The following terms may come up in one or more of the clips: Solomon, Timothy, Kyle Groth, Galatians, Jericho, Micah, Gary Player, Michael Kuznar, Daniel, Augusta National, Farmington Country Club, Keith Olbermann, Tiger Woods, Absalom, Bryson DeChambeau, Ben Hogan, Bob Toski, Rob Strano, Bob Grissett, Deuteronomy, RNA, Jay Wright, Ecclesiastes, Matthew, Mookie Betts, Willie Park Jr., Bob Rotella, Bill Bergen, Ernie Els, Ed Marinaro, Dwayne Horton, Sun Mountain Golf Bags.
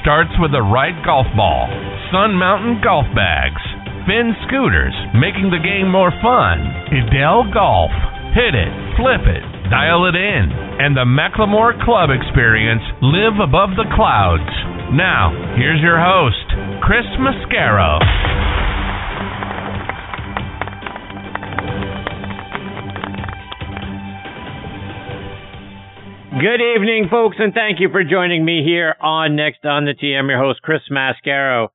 starts with the right golf ball. Sun Mountain Golf Bags, Finn Scooters, making the game more fun, Edel Golf, Hit It, Flip It, Dial It In, and the McLemore Club Experience, live above the clouds. Now, here's your host, Chris Mascaro. Good evening, folks, and thank you for joining me here on Next on the Tee. I'm your host, Chris Mascaro.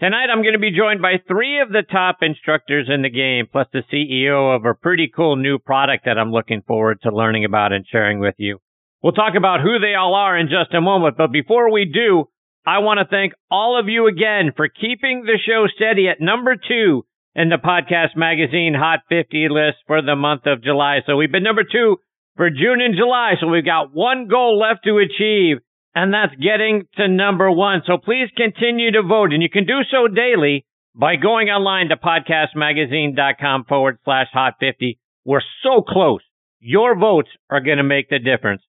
Tonight, I'm going to be joined by three of the top instructors in the game, plus the CEO of a pretty cool new product that I'm looking forward to learning about and sharing with you. We'll talk about who they all are in just a moment, but before we do, I want to thank all of you again for keeping the show steady at number 2 in the podcast magazine Hot 50 list for the month of July. So we've been number 2 for June and July, so we've got one goal left to achieve, and that's getting to number 1. So please continue to vote, and you can do so daily by going online to podcastmagazine.com/hot50. We're so close. Your votes are going to make the difference.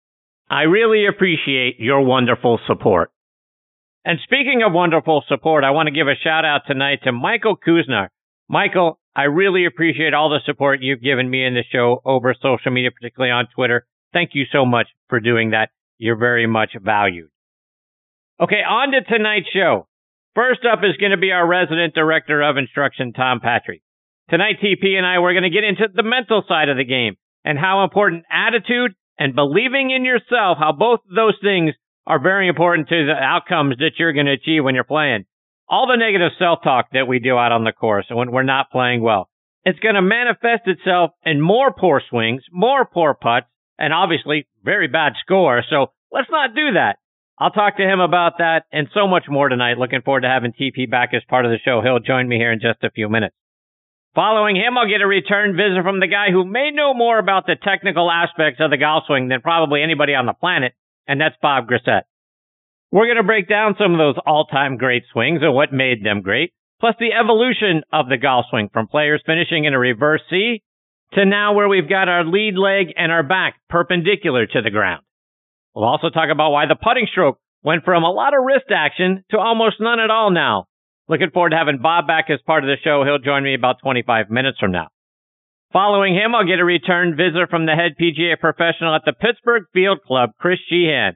I really appreciate your wonderful support. And speaking of wonderful support, I want to give a shout out tonight to Michael Kuznar. Michael, I really appreciate all the support you've given me in the show over social media, particularly on Twitter. Thank you so much for doing that. You're very much valued. Okay, on to tonight's show. First up is going to be our resident director of instruction, Tom Patri. Tonight, TP and I, we're going to get into the mental side of the game and how important attitude and believing in yourself, how both of those things are very important to the outcomes that you're going to achieve when you're playing. All the negative self-talk that we do out on the course when we're not playing well, it's going to manifest itself in more poor swings, more poor putts, and obviously very bad score. So let's not do that. I'll talk to him about that and so much more tonight. Looking forward to having TP back as part of the show. He'll join me here in just a few minutes. Following him, I'll get a return visit from the guy who may know more about the technical aspects of the golf swing than probably anybody on the planet, and that's Bob Grissett. We're going to break down some of those all-time great swings and what made them great, plus the evolution of the golf swing from players finishing in a reverse C to now where we've got our lead leg and our back perpendicular to the ground. We'll also talk about why the putting stroke went from a lot of wrist action to almost none at all now. Looking forward to having Bob back as part of the show. He'll join me about 25 minutes from now. Following him, I'll get a return visit from the head PGA professional at the Pittsburgh Field Club, Chris Sheehan.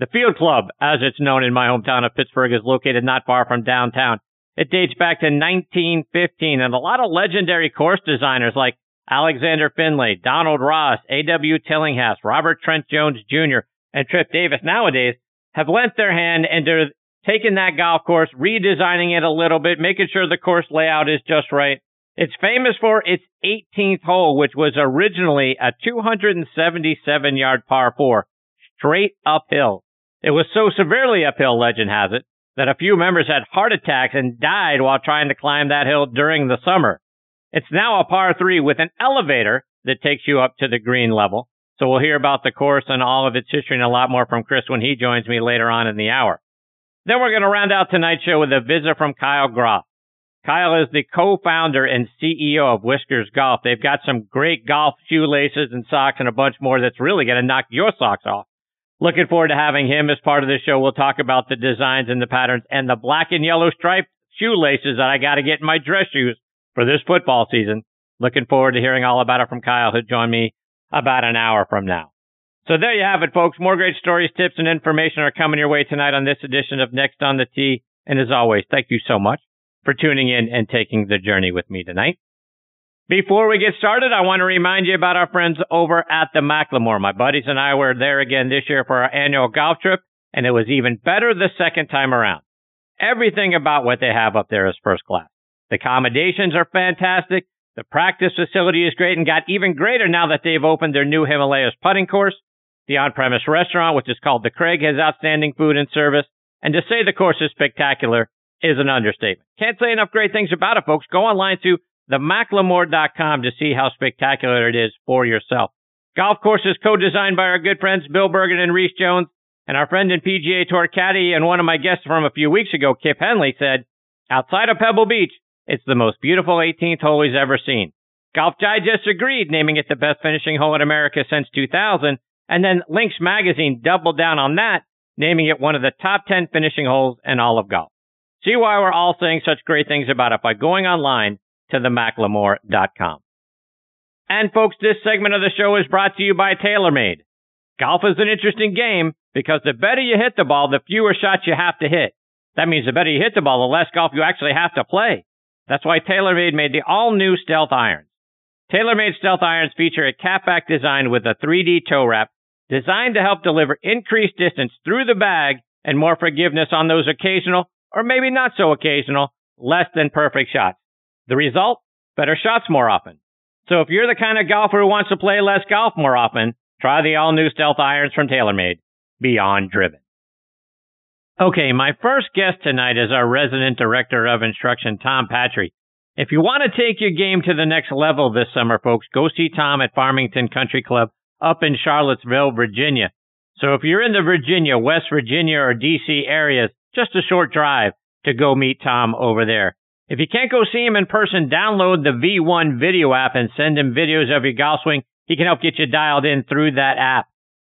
The Field Club, as it's known in my hometown of Pittsburgh, is located not far from downtown. It dates back to 1915, and a lot of legendary course designers like Alexander Findlay, Donald Ross, A.W. Tillinghast, Robert Trent Jones Jr., and Tripp Davis nowadays have lent their hand into taking that golf course, redesigning it a little bit, making sure the course layout is just right. It's famous for its 18th hole, which was originally a 277-yard par 4, straight uphill. It was so severely uphill, legend has it, that a few members had heart attacks and died while trying to climb that hill during the summer. It's now a par 3 with an elevator that takes you up to the green level. So we'll hear about the course and all of its history and a lot more from Chris when he joins me later on in the hour. Then we're going to round out tonight's show with a visit from Kyle Groth. Kyle is the co-founder and CEO of Whiskers Golf. They've got some great golf shoelaces and socks and a bunch more that's really going to knock your socks off. Looking forward to having him as part of the show. We'll talk about the designs and the patterns and the black and yellow striped shoelaces that I got to get in my dress shoes for this football season. Looking forward to hearing all about it from Kyle, who'll join me about an hour from now. So there you have it, folks. More great stories, tips, and information are coming your way tonight on this edition of Next on the Tee. And as always, thank you so much for tuning in and taking the journey with me tonight. Before we get started, I want to remind you about our friends over at the McLemore. My buddies and I were there again this year for our annual golf trip, and it was even better the second time around. Everything about what they have up there is first class. The accommodations are fantastic. The practice facility is great and got even greater now that they've opened their new Himalayas putting course. The on-premise restaurant, which is called The Craig, has outstanding food and service. And to say the course is spectacular is an understatement. Can't say enough great things about it, folks. Go online to themclemore.com to see how spectacular it is for yourself. Golf course is co-designed by our good friends Bill Bergen and Reese Jones, and our friend and PGA Tour caddy and one of my guests from a few weeks ago, Kip Henley, said, outside of Pebble Beach, it's the most beautiful 18th hole he's ever seen. Golf Digest agreed, naming it the best finishing hole in America since 2000, and then Links Magazine doubled down on that, naming it one of the top 10 finishing holes in all of golf. See why we're all saying such great things about it by going online to themclemore.com. And folks, this segment of the show is brought to you by TaylorMade. Golf is an interesting game because the better you hit the ball, the fewer shots you have to hit. That means the better you hit the ball, the less golf you actually have to play. That's why TaylorMade made the all-new Stealth Irons. TaylorMade Stealth Irons feature a catback design with a 3D toe wrap designed to help deliver increased distance through the bag and more forgiveness on those occasional, or maybe not so occasional, less than perfect shots. The result? Better shots more often. So if you're the kind of golfer who wants to play less golf more often, try the all-new Stealth Irons from TaylorMade. Beyond driven. Okay, my first guest tonight is our resident director of instruction, Tom Patri. If you want to take your game to the next level this summer, folks, go see Tom at Farmington Country Club up in Charlottesville, Virginia. So if you're in the Virginia, West Virginia, or D.C. areas, just a short drive to go meet Tom over there. If you can't go see him in person, download the V1 video app and send him videos of your golf swing. He can help get you dialed in through that app.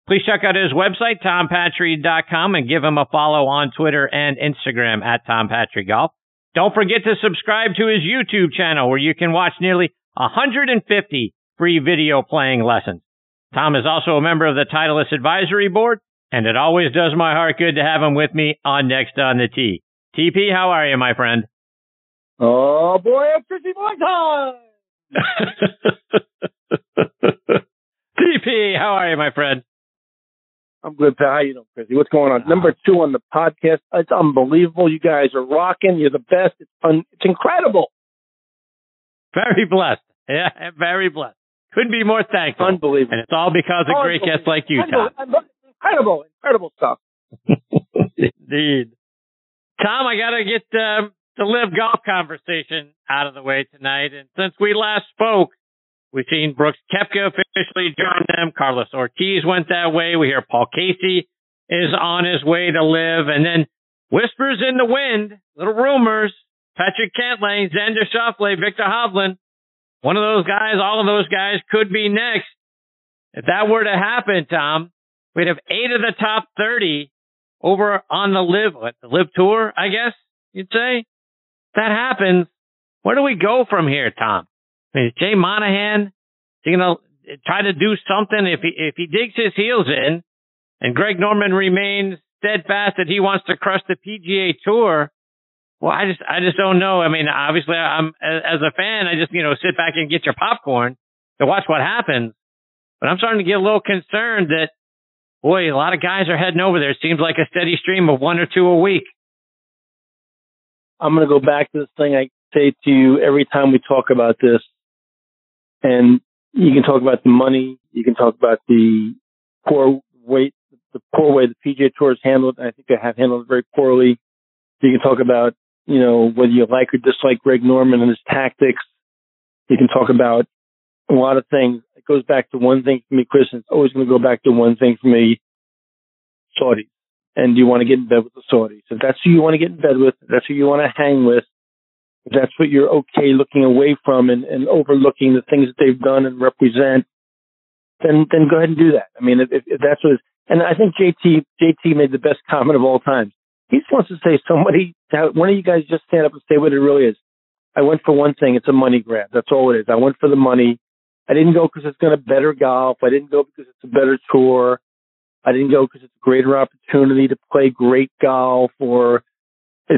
Please check out his website, tompatri.com, and give him a follow on Twitter and Instagram at tompatrigolf. Don't forget to subscribe to his YouTube channel, where you can watch nearly 150 free video playing lessons. Tom is also a member of the Titleist Advisory Board, and it always does my heart good to have him with me on Next on the Tee. TP, how are you, my friend? Oh, boy, it's 51 time! TP, how are you, my friend? I'm good, pal. How you doing, Chrissy? What's going on? Number two on the podcast. It's unbelievable. You guys are rocking. You're the best. It's incredible. Very blessed. Yeah, very blessed. Couldn't be more thankful. Unbelievable. And it's all because of great guests like you, Tom. Incredible. Incredible stuff. Indeed. Tom, I got to get the Live Golf conversation out of the way tonight. And since we last spoke, we've seen Brooks Koepka officially join them. Carlos Ortiz went that way. We hear Paul Casey is on his way to Live. And then whispers in the wind, little rumors, Patrick Cantlay, Xander Schauffele, Victor Hovland. One of those guys, all of those guys could be next. If that were to happen, Tom, we'd have 8 of the top 30 over on the Live Tour, I guess you'd say. If that happens, where do we go from here, Tom? I mean, Jay Monahan, you know, try to do something if he digs his heels in, and Greg Norman remains steadfast that he wants to crush the PGA Tour. Well, I just don't know. I mean, obviously, I'm as a fan, I just sit back and get your popcorn to watch what happens. But I'm starting to get a little concerned that, boy, a lot of guys are heading over there. It seems like a steady stream of 1 or 2 a week. I'm going to go back to this thing I say to you every time we talk about this. And you can talk about the money. You can talk about the poor way the PGA Tour is handled. I think they have handled it very poorly. You can talk about, whether you like or dislike Greg Norman and his tactics. You can talk about a lot of things. It goes back to one thing for me, Chris, and it's always going to go back to one thing for me, Saudis. And do you want to get in bed with the Saudis? If that's who you want to get in bed with, if that's who you want to hang with, if that's what you're okay looking away from and overlooking the things that they've done and represent, then go ahead and do that. I mean, if that's what it is. And I think JT made the best comment of all time. He just wants to say, one of you guys just stand up and say what it really is. I went for one thing. It's a money grab. That's all it is. I went for the money. I didn't go because it's going to better golf. I didn't go because it's a better tour. I didn't go because it's a greater opportunity to play great golf, or they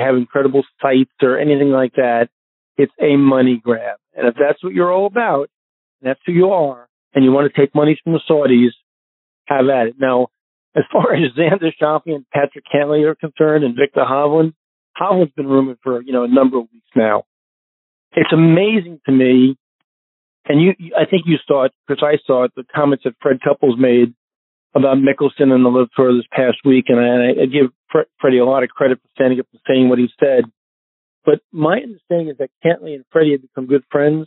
have incredible sites or anything like that. It's a money grab. And if that's what you're all about, and that's who you are, and you want to take money from the Saudis, have at it. Now, as far as Xander Schauffele and Patrick Cantlay are concerned, and Victor Hovland's been rumored for, a number of weeks now. It's amazing to me. And I think you saw it, because I saw it, the comments that Fred Couples made about Mickelson and the Live Tour this past week. And I give Freddie a lot of credit for standing up and saying what he said. But my understanding is that Cantlay and Freddie have become good friends.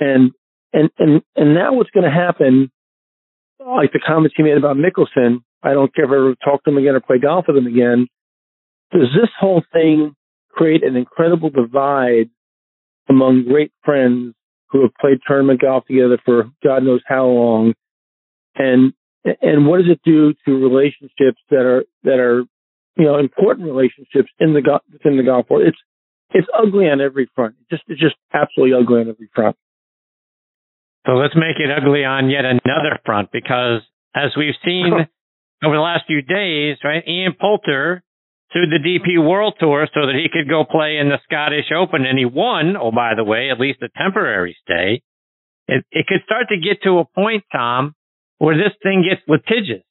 And now what's going to happen, like the comments he made about Mickelson, I don't care if I ever talk to him again or play golf with him again. Does this whole thing create an incredible divide among great friends who have played tournament golf together for God knows how long? And what does it do to relationships that are, you know, important relationships within the golf world? It's ugly on every front. It's just absolutely ugly on every front. So let's make it ugly on yet another front, because as we've seen over the last few days, right, Ian Poulter sued the DP World Tour so that he could go play in the Scottish Open, and he won, oh, by the way, at least a temporary stay. It could start to get to a point, Tom, where this thing gets litigious.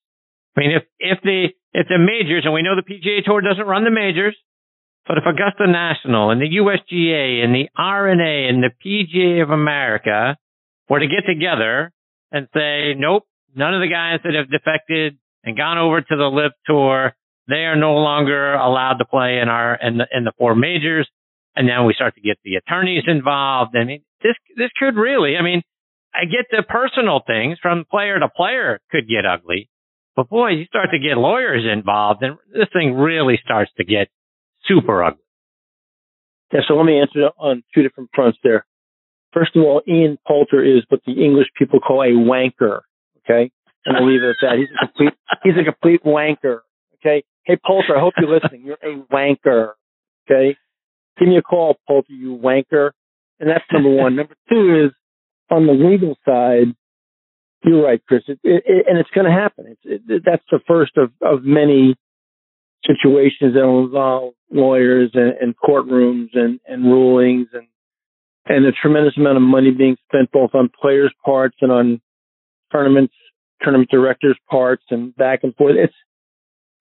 I mean, if the majors, and we know the PGA Tour doesn't run the majors, but if Augusta National and the USGA and the RNA and the PGA of America were to get together and say, nope, none of the guys that have defected and gone over to the LIV Tour, they are no longer allowed to play in the four majors. And now we start to get the attorneys involved. I mean, this could really, I mean, I get the personal things from player to player could get ugly, but boy, you start to get lawyers involved and this thing really starts to get super ugly. Yeah. So let me answer on two different fronts there. First of all, Ian Poulter is what the English people call a wanker. Okay, and I'll leave it at that. He's a complete wanker. Okay, hey Poulter, I hope you're listening. You're a wanker. Okay, give me a call, Poulter, you wanker. And that's number one. Number two is on the legal side. You're right, Chris, and it's going to happen. That's the first of many situations that will involve lawyers and courtrooms and rulings and a tremendous amount of money being spent both on players' parts and on tournament directors' parts and back and forth.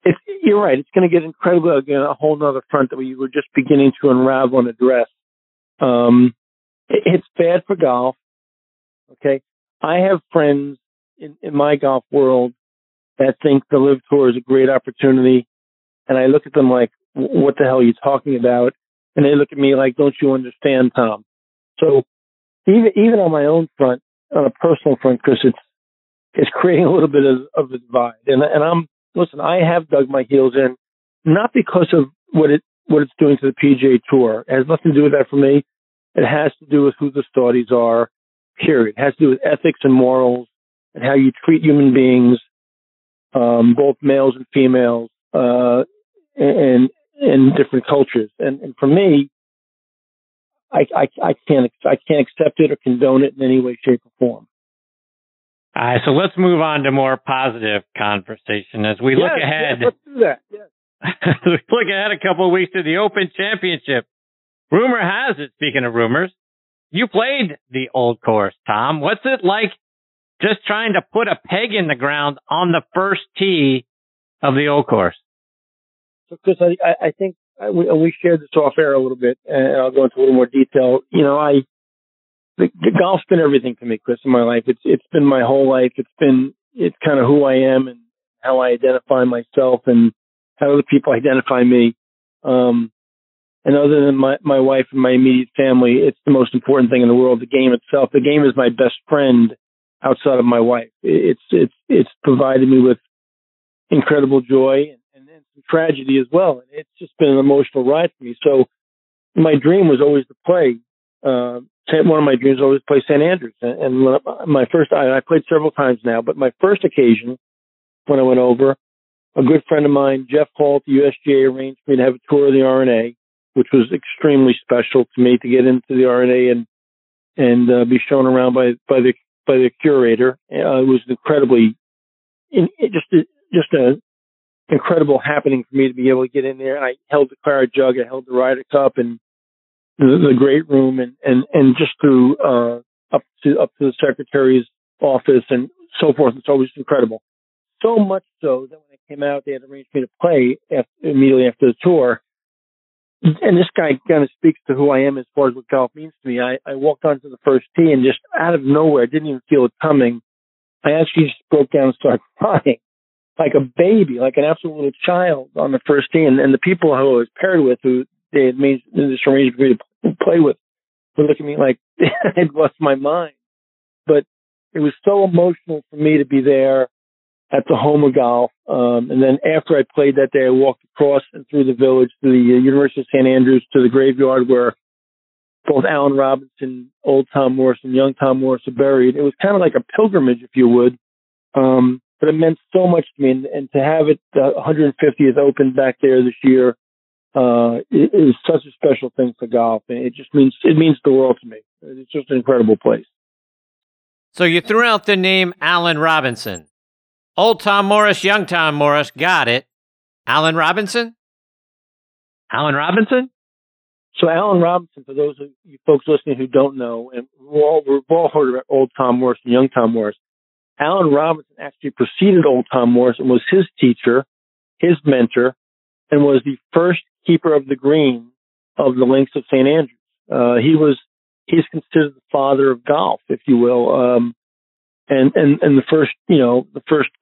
It's you're right. It's going to get incredibly again a whole nother front that we were just beginning to unravel and address. It's bad for golf. Okay, I have friends in my golf world that think the LIV Tour is a great opportunity, and I look at them like, "What the hell are you talking about?" And they look at me like, "Don't you understand, Tom?" So even on my own front, on a personal front, Chris, it's creating a little bit of a divide. And I have dug my heels in, not because of what it's doing to the PGA Tour. It has nothing to do with that for me. It has to do with who the Saudis are, period. It has to do with ethics and morals and how you treat human beings, both males and females, and different cultures. And for me, I can't accept it or condone it in any way, shape, or form. All right, so let's move on to more positive conversation as we look ahead. Yes, let's do that. Yes. We look ahead a couple of weeks to the Open Championship. Rumor has it, speaking of rumors, you played the Old Course, Tom. What's it like just trying to put a peg in the ground on the first tee of the Old Course? So, Chris, I think we shared this off air a little bit, and I'll go into a little more detail. You know, the golf's been everything to me, Chris, in my life. It's been my whole life. It's kind of who I am and how I identify myself and how other people identify me. And other than my wife and my immediate family, it's the most important thing in the world. The game itself, the game is my best friend outside of my wife. It's provided me with incredible joy and some tragedy as well. It's just been an emotional ride for me. So my dream was always to play. One of my dreams was always to play St. Andrews. And when I played several times now, but my first occasion when I went over, a good friend of mine, Jeff Holt, the USGA, arranged for me to have a tour of the RNA, which was extremely special to me to get into the RNA and be shown around by the curator. It was just an incredible happening for me to be able to get in there. And I held the claret jug, I held the Ryder Cup, and the great room, and just through up to the secretary's office and so forth. It's always incredible. So much so that when I came out, they had arranged me to play immediately after the tour. And this guy kind of speaks to who I am as far as what golf means to me. I walked onto the first tee and just out of nowhere, I didn't even feel it coming. I actually just broke down and started crying. like a baby, like an absolute little child on the first tee. And the people who I was paired with, who they had made this arrangement for me to play with, were looking at me like I'd lost my mind. But it was so emotional for me to be there at the home of golf. And then after I played that day, I walked across and through the village to the University of St. Andrews, to the graveyard where both Alan Robinson, old Tom Morris, and young Tom Morris are buried. It was kind of like a pilgrimage, if you would. But it meant so much to me. And to have it, the 150th open back there this year, is such a special thing for golf. And it just means, it means the world to me. It's just an incredible place. So you threw out the name Alan Robinson. Old Tom Morris, young Tom Morris, got it. Alan Robinson? Alan Robinson? So Alan Robinson, for those of you folks listening who don't know, and we've all heard about old Tom Morris and young Tom Morris, Alan Robinson actually preceded old Tom Morris and was his teacher, his mentor, and was the first keeper of the green of the links of St. Andrews. He's considered the father of golf, if you will, and the first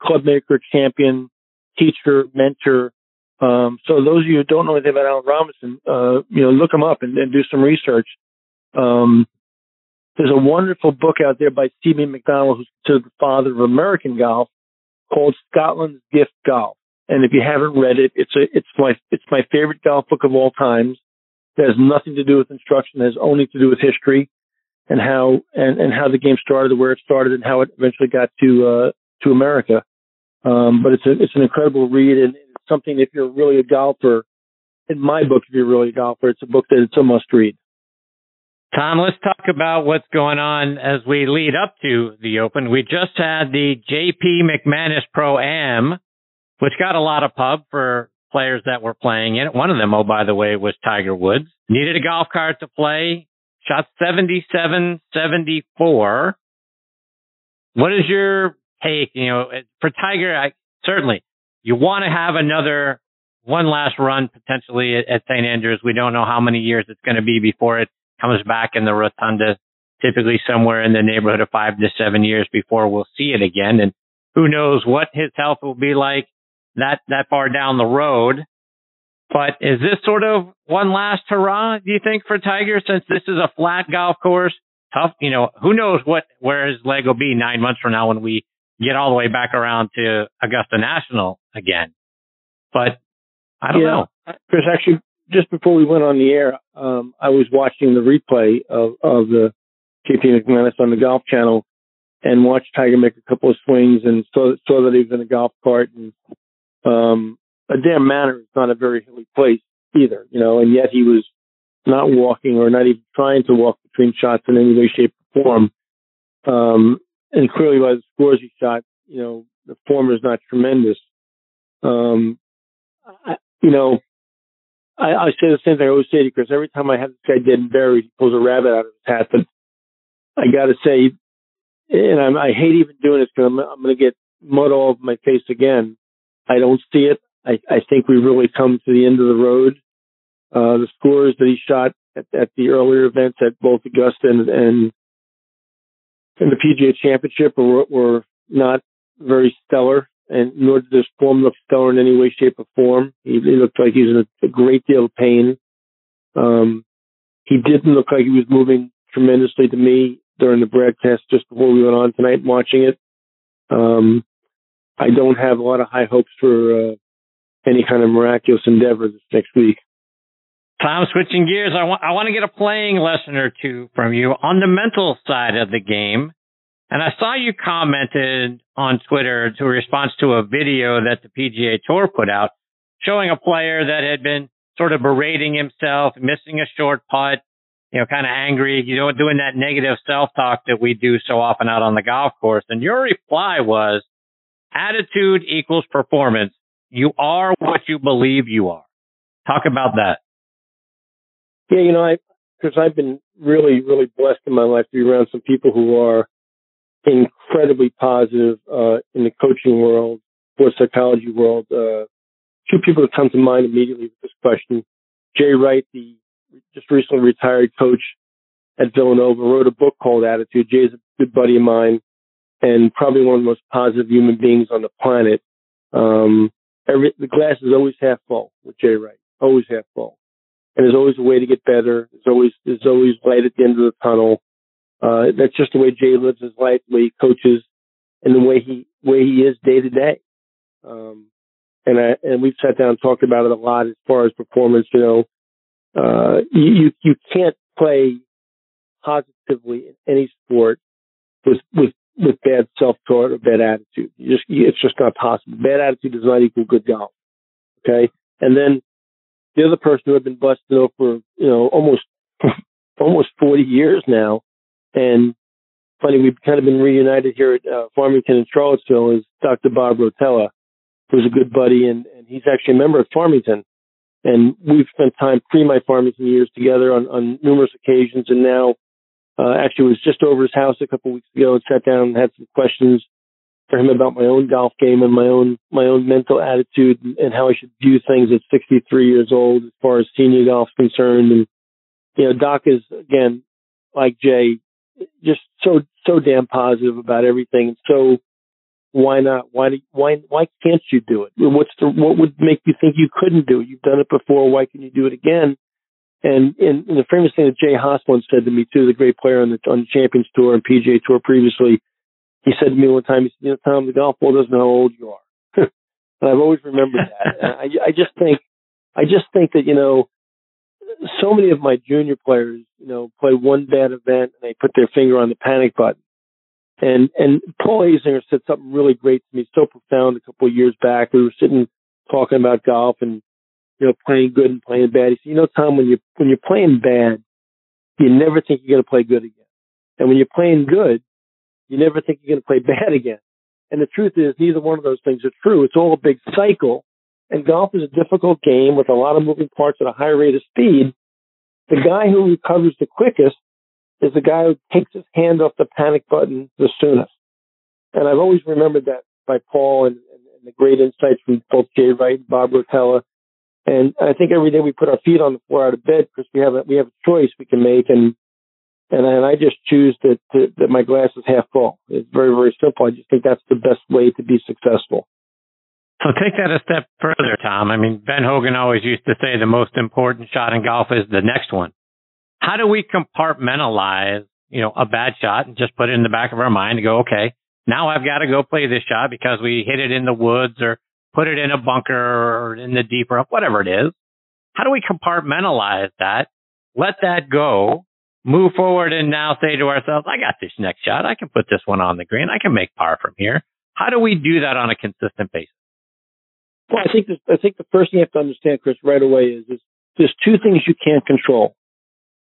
club maker, champion, teacher, mentor. So those of you who don't know anything about Alan Robinson, look him up and do some research. There's a wonderful book out there by C.B. McDonald, who's considered the father of American golf, called Scotland's Gift Golf. And if you haven't read it, it's my favorite golf book of all times. It has nothing to do with instruction. It has only to do with history and how the game started, where it started, and how it eventually got to America. But it's an incredible read, and it's something, if you're really a golfer, in my book, if you're really a golfer, it's a book that it's a must read. Tom, let's talk about what's going on as we lead up to the Open. We just had the J.P. McManus Pro-Am, which got a lot of pub for players that were playing in it. One of them, oh, by the way, was Tiger Woods. Needed a golf cart to play. Shot 77-74. What is your take? You know, for Tiger, certainly you want to have another one last run potentially at St. Andrews. We don't know how many years it's going to be before it comes back in the rotunda, typically somewhere in the neighborhood of 5 to 7 years before we'll see it again. And who knows what his health will be like that far down the road. But is this sort of one last hurrah, do you think, for Tiger, since this is a flat golf course? Tough, you know, who knows where his leg will be 9 months from now when we get all the way back around to Augusta National again. But I don't know. Chris, actually, just before we went on the air, I was watching the replay of the J.P. McManus on the Golf Channel and watched Tiger make a couple of swings and saw that he was in a golf cart. And a damn manor is not a very hilly place either, you know, and yet he was not walking or not even trying to walk between shots in any way, shape, or form. And clearly by the scores he shot, you know, the form is not tremendous. I say the same thing I always say to you, Chris. Every time I have this guy dead and buried, he pulls a rabbit out of his hat. But I got to say, and I hate even doing this because I'm going to get mud all over my face again. I don't see it. I think we've really come to the end of the road. The scores that he shot at the earlier events at both Augusta and the PGA Championship were not very stellar, and nor did his form look stellar in any way, shape, or form. He looked like he was in a great deal of pain. He didn't look like he was moving tremendously to me during the broadcast just before we went on tonight watching it. I don't have a lot of high hopes for any kind of miraculous endeavor this next week. Tom, switching gears, I want to get a playing lesson or two from you on the mental side of the game. And I saw you commented on Twitter to a response to a video that the PGA Tour put out showing a player that had been sort of berating himself, missing a short putt, you know, kind of angry, you know, doing that negative self-talk that we do so often out on the golf course. And your reply was, attitude equals performance. You are what you believe you are. Talk about that. Yeah, you know, because I've been really, really blessed in my life to be around some people who are incredibly positive in the coaching world, sports psychology world. Two people that come to mind immediately with this question. Jay Wright, the just recently retired coach at Villanova, wrote a book called Attitude. Jay's a good buddy of mine and probably one of the most positive human beings on the planet. The glass is always half full with Jay Wright, always half full. And there's always a way to get better. There's always light at the end of the tunnel. That's just the way Jay lives his life, the way he coaches, and the way he is day to day. And we've sat down and talked about it a lot as far as performance. You can't play positively in any sport with bad self-taught or bad attitude. It's just not possible. Bad attitude does not equal good golf. Okay. And then the other person who I've been blessed to know for, almost 40 years now. And funny, we've kind of been reunited here at Farmington in Charlottesville, is Dr. Bob Rotella, who's a good buddy. And he's actually a member of Farmington. And we've spent time pre my Farmington years together on numerous occasions. And now, actually was just over his house a couple of weeks ago and sat down and had some questions for him about my own golf game and my own mental attitude and how I should view things at 63 years old as far as senior golf's concerned. And, Doc is, again, like Jay, just so damn positive about everything. And so why not? Why can't you do it? What would make you think you couldn't do it? You've done it before. Why can you do it again? And the famous thing that Jay Haas once said to me, too, the great player on the Champions Tour and PGA Tour previously, he said to me one time, he said, Tom, the golf ball doesn't know how old you are. And I've always remembered that. And I just think that, so many of my junior players, play one bad event and they put their finger on the panic button. And Paul Azinger said something really great to me, so profound, a couple of years back. We were sitting talking about golf and, playing good and playing bad. He said, Tom, when you're playing bad, you never think you're going to play good again. And when you're playing good, you never think you're going to play bad again. And the truth is, neither one of those things are true. It's all a big cycle. And golf is a difficult game with a lot of moving parts at a high rate of speed. The guy who recovers the quickest is the guy who takes his hand off the panic button the soonest. And I've always remembered that by Paul and the great insights from both Jay Wright and Bob Rotella. And I think every day we put our feet on the floor out of bed because we have a choice we can make. And I just choose that my glass is half full. It's very, very simple. I just think that's the best way to be successful. So take that a step further, Tom. I mean, Ben Hogan always used to say the most important shot in golf is the next one. How do we compartmentalize, a bad shot and just put it in the back of our mind and go, okay, now I've got to go play this shot because we hit it in the woods or put it in a bunker or in the deep rough, whatever it is. How do we compartmentalize that, let that go, move forward and now say to ourselves, I got this next shot. I can put this one on the green. I can make par from here. How do we do that on a consistent basis? Well, I think the first thing you have to understand, Chris, right away is there's two things you can't control.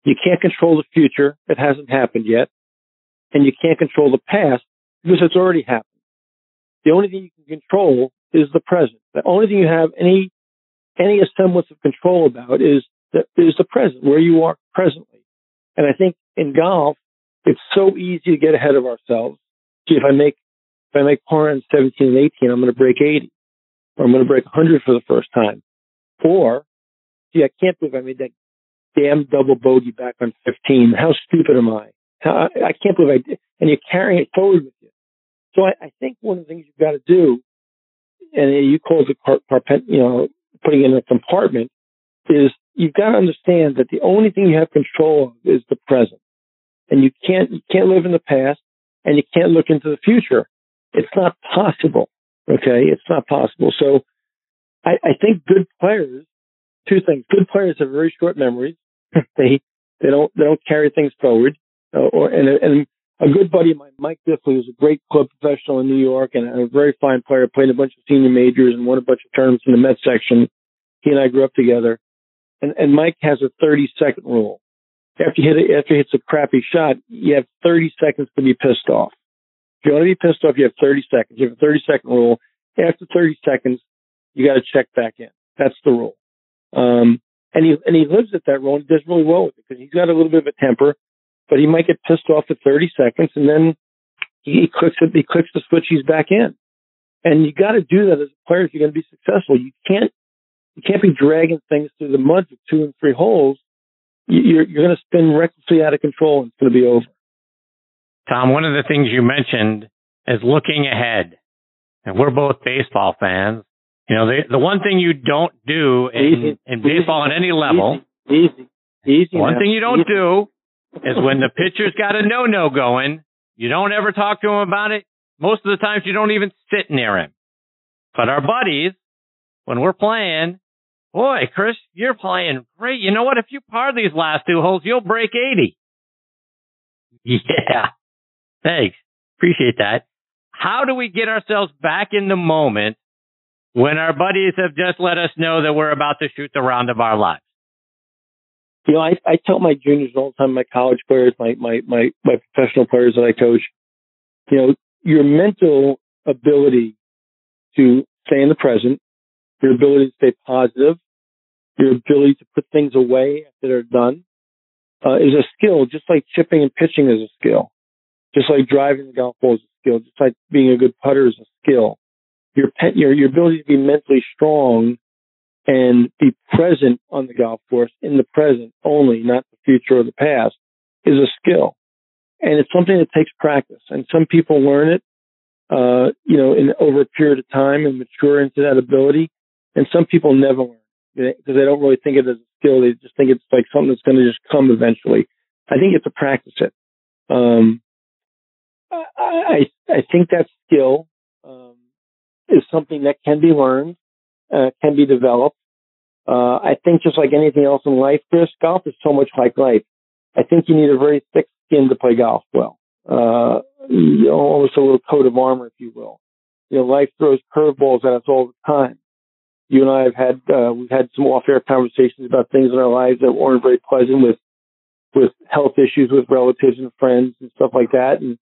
You can't control the future. It hasn't happened yet. And you can't control the past because it's already happened. The only thing you can control is the present. The only thing you have any semblance of control about is the present, where you are presently. And I think in golf, it's so easy to get ahead of ourselves. See, if I make par in 17 and 18, I'm going to break 80, or I'm going to break 100 for the first time. Or, I can't believe I made that damn double bogey back on 15. How stupid am I? I can't believe I did. And you're carrying it forward with you. So I think one of the things you've got to do, and you call it the putting it in a compartment, is you've got to understand that the only thing you have control of is the present. And you can't live in the past and you can't look into the future. It's not possible. Okay. It's not possible. So I think good players, two things. Good players have very short memories. They don't carry things forward. And a good buddy of mine, Mike Diffley, who's a great club professional in New York and a very fine player, played a bunch of senior majors and won a bunch of tournaments in the Mets section. He and I grew up together. And Mike has a 30-second rule. After he hits a crappy shot, you have 30 seconds to be pissed off. If you want to be pissed off, you have 30 seconds. You have a 30-second rule. After 30 seconds, you got to check back in. That's the rule. And he lives at that rule and does really well with it because he's got a little bit of a temper, but he might get pissed off at 30 seconds and then he clicks the switch. He's back in. And you got to do that as a player if you're going to be successful. You can't be dragging things through the mud for 2 and 3 holes. You're going to spin recklessly out of control and it's going to be over. Tom, one of the things you mentioned is looking ahead. and we're both baseball fans. You know, the one thing you don't do in baseball on any level, one thing you don't do is when the pitcher's got a no-no going, you don't ever talk to him about it. Most of the times you don't even sit near him. But our buddies, when we're playing, boy, Chris, you're playing great. You know what? If you par these last two holes, you'll break 80. Yeah. Thanks. Appreciate that. How do we get ourselves back in the moment when our buddies have just let us know that we're about to shoot the round of our lives? You know, I tell my juniors all the time, my college players, my professional players that I coach, you know, your mental ability to stay in the present, your ability to stay positive, your ability to put things away that are done, is a skill, just like chipping and pitching is a skill, just like driving the golf ball is a skill, just like being a good putter is a skill. Your ability to be mentally strong and be present on the golf course in the present only, not the future or the past, is a skill. And it's something that takes practice. And some people learn it, you know, over a period of time and mature into that ability. And some people never learn it because they don't really think of it as a skill. They just think it's like something that's going to just come eventually. I think it's a practice it. I think that skill is something that can be learned, can be developed. I think just like anything else in life, Chris, golf is so much like life. I think you need a very thick skin to play golf well. You know, almost a little coat of armor, if you will. You know, life throws curveballs at us all the time. You and I have had, we've had some off-air conversations about things in our lives that weren't very pleasant, with health issues, with relatives and friends and stuff like that. And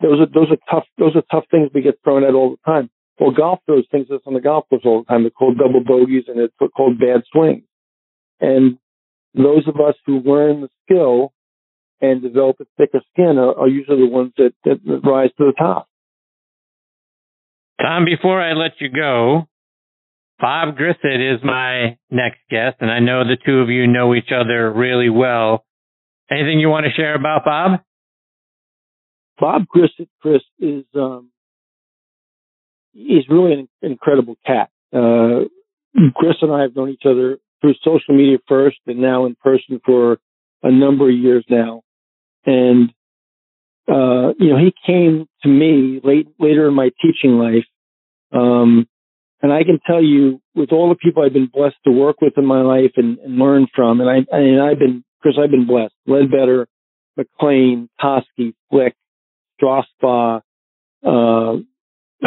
those are tough things we get thrown at all the time. Well, golf throws things that's on the golf course all the time. They're called double bogeys and it's called bad swings. And those of us who learn the skill and develop a thicker skin are usually the ones that rise to the top. Tom, before I let you go, Bob Grissett is my next guest, and I know the two of you know each other really well. Anything you want to share about Bob? Bob Grissett, Chris, is he's really an incredible cat. Chris and I have known each other through social media first and now in person for a number of years now. And, you know, he came to me later in my teaching life. And I can tell you, with all the people I've been blessed to work with in my life and learn from, and I've been blessed. Ledbetter, McLean, Toski, Flick, Strasbaugh,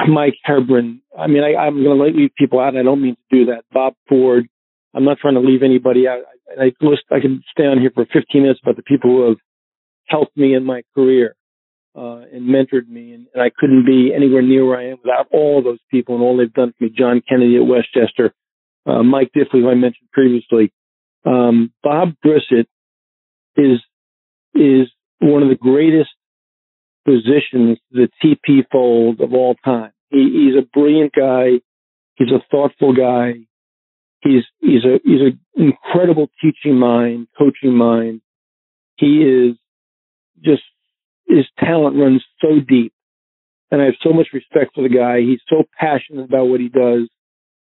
Mike Hebron. I mean, I'm going to leave people out. And I don't mean to do that. Bob Ford. I'm not trying to leave anybody out. I can stay on here for 15 minutes about the people who have helped me in my career and mentored me. And I couldn't be anywhere near where I am without all those people and all they've done for me. John Kennedy at Westchester, Mike Diffley, who I mentioned previously. Bob Grissett is one of the greatest physicians to the TP fold of all time. He's a brilliant guy. He's a thoughtful guy. He's an incredible teaching mind, coaching mind. He is just, his talent runs so deep, and I have so much respect for the guy. He's so passionate about what he does,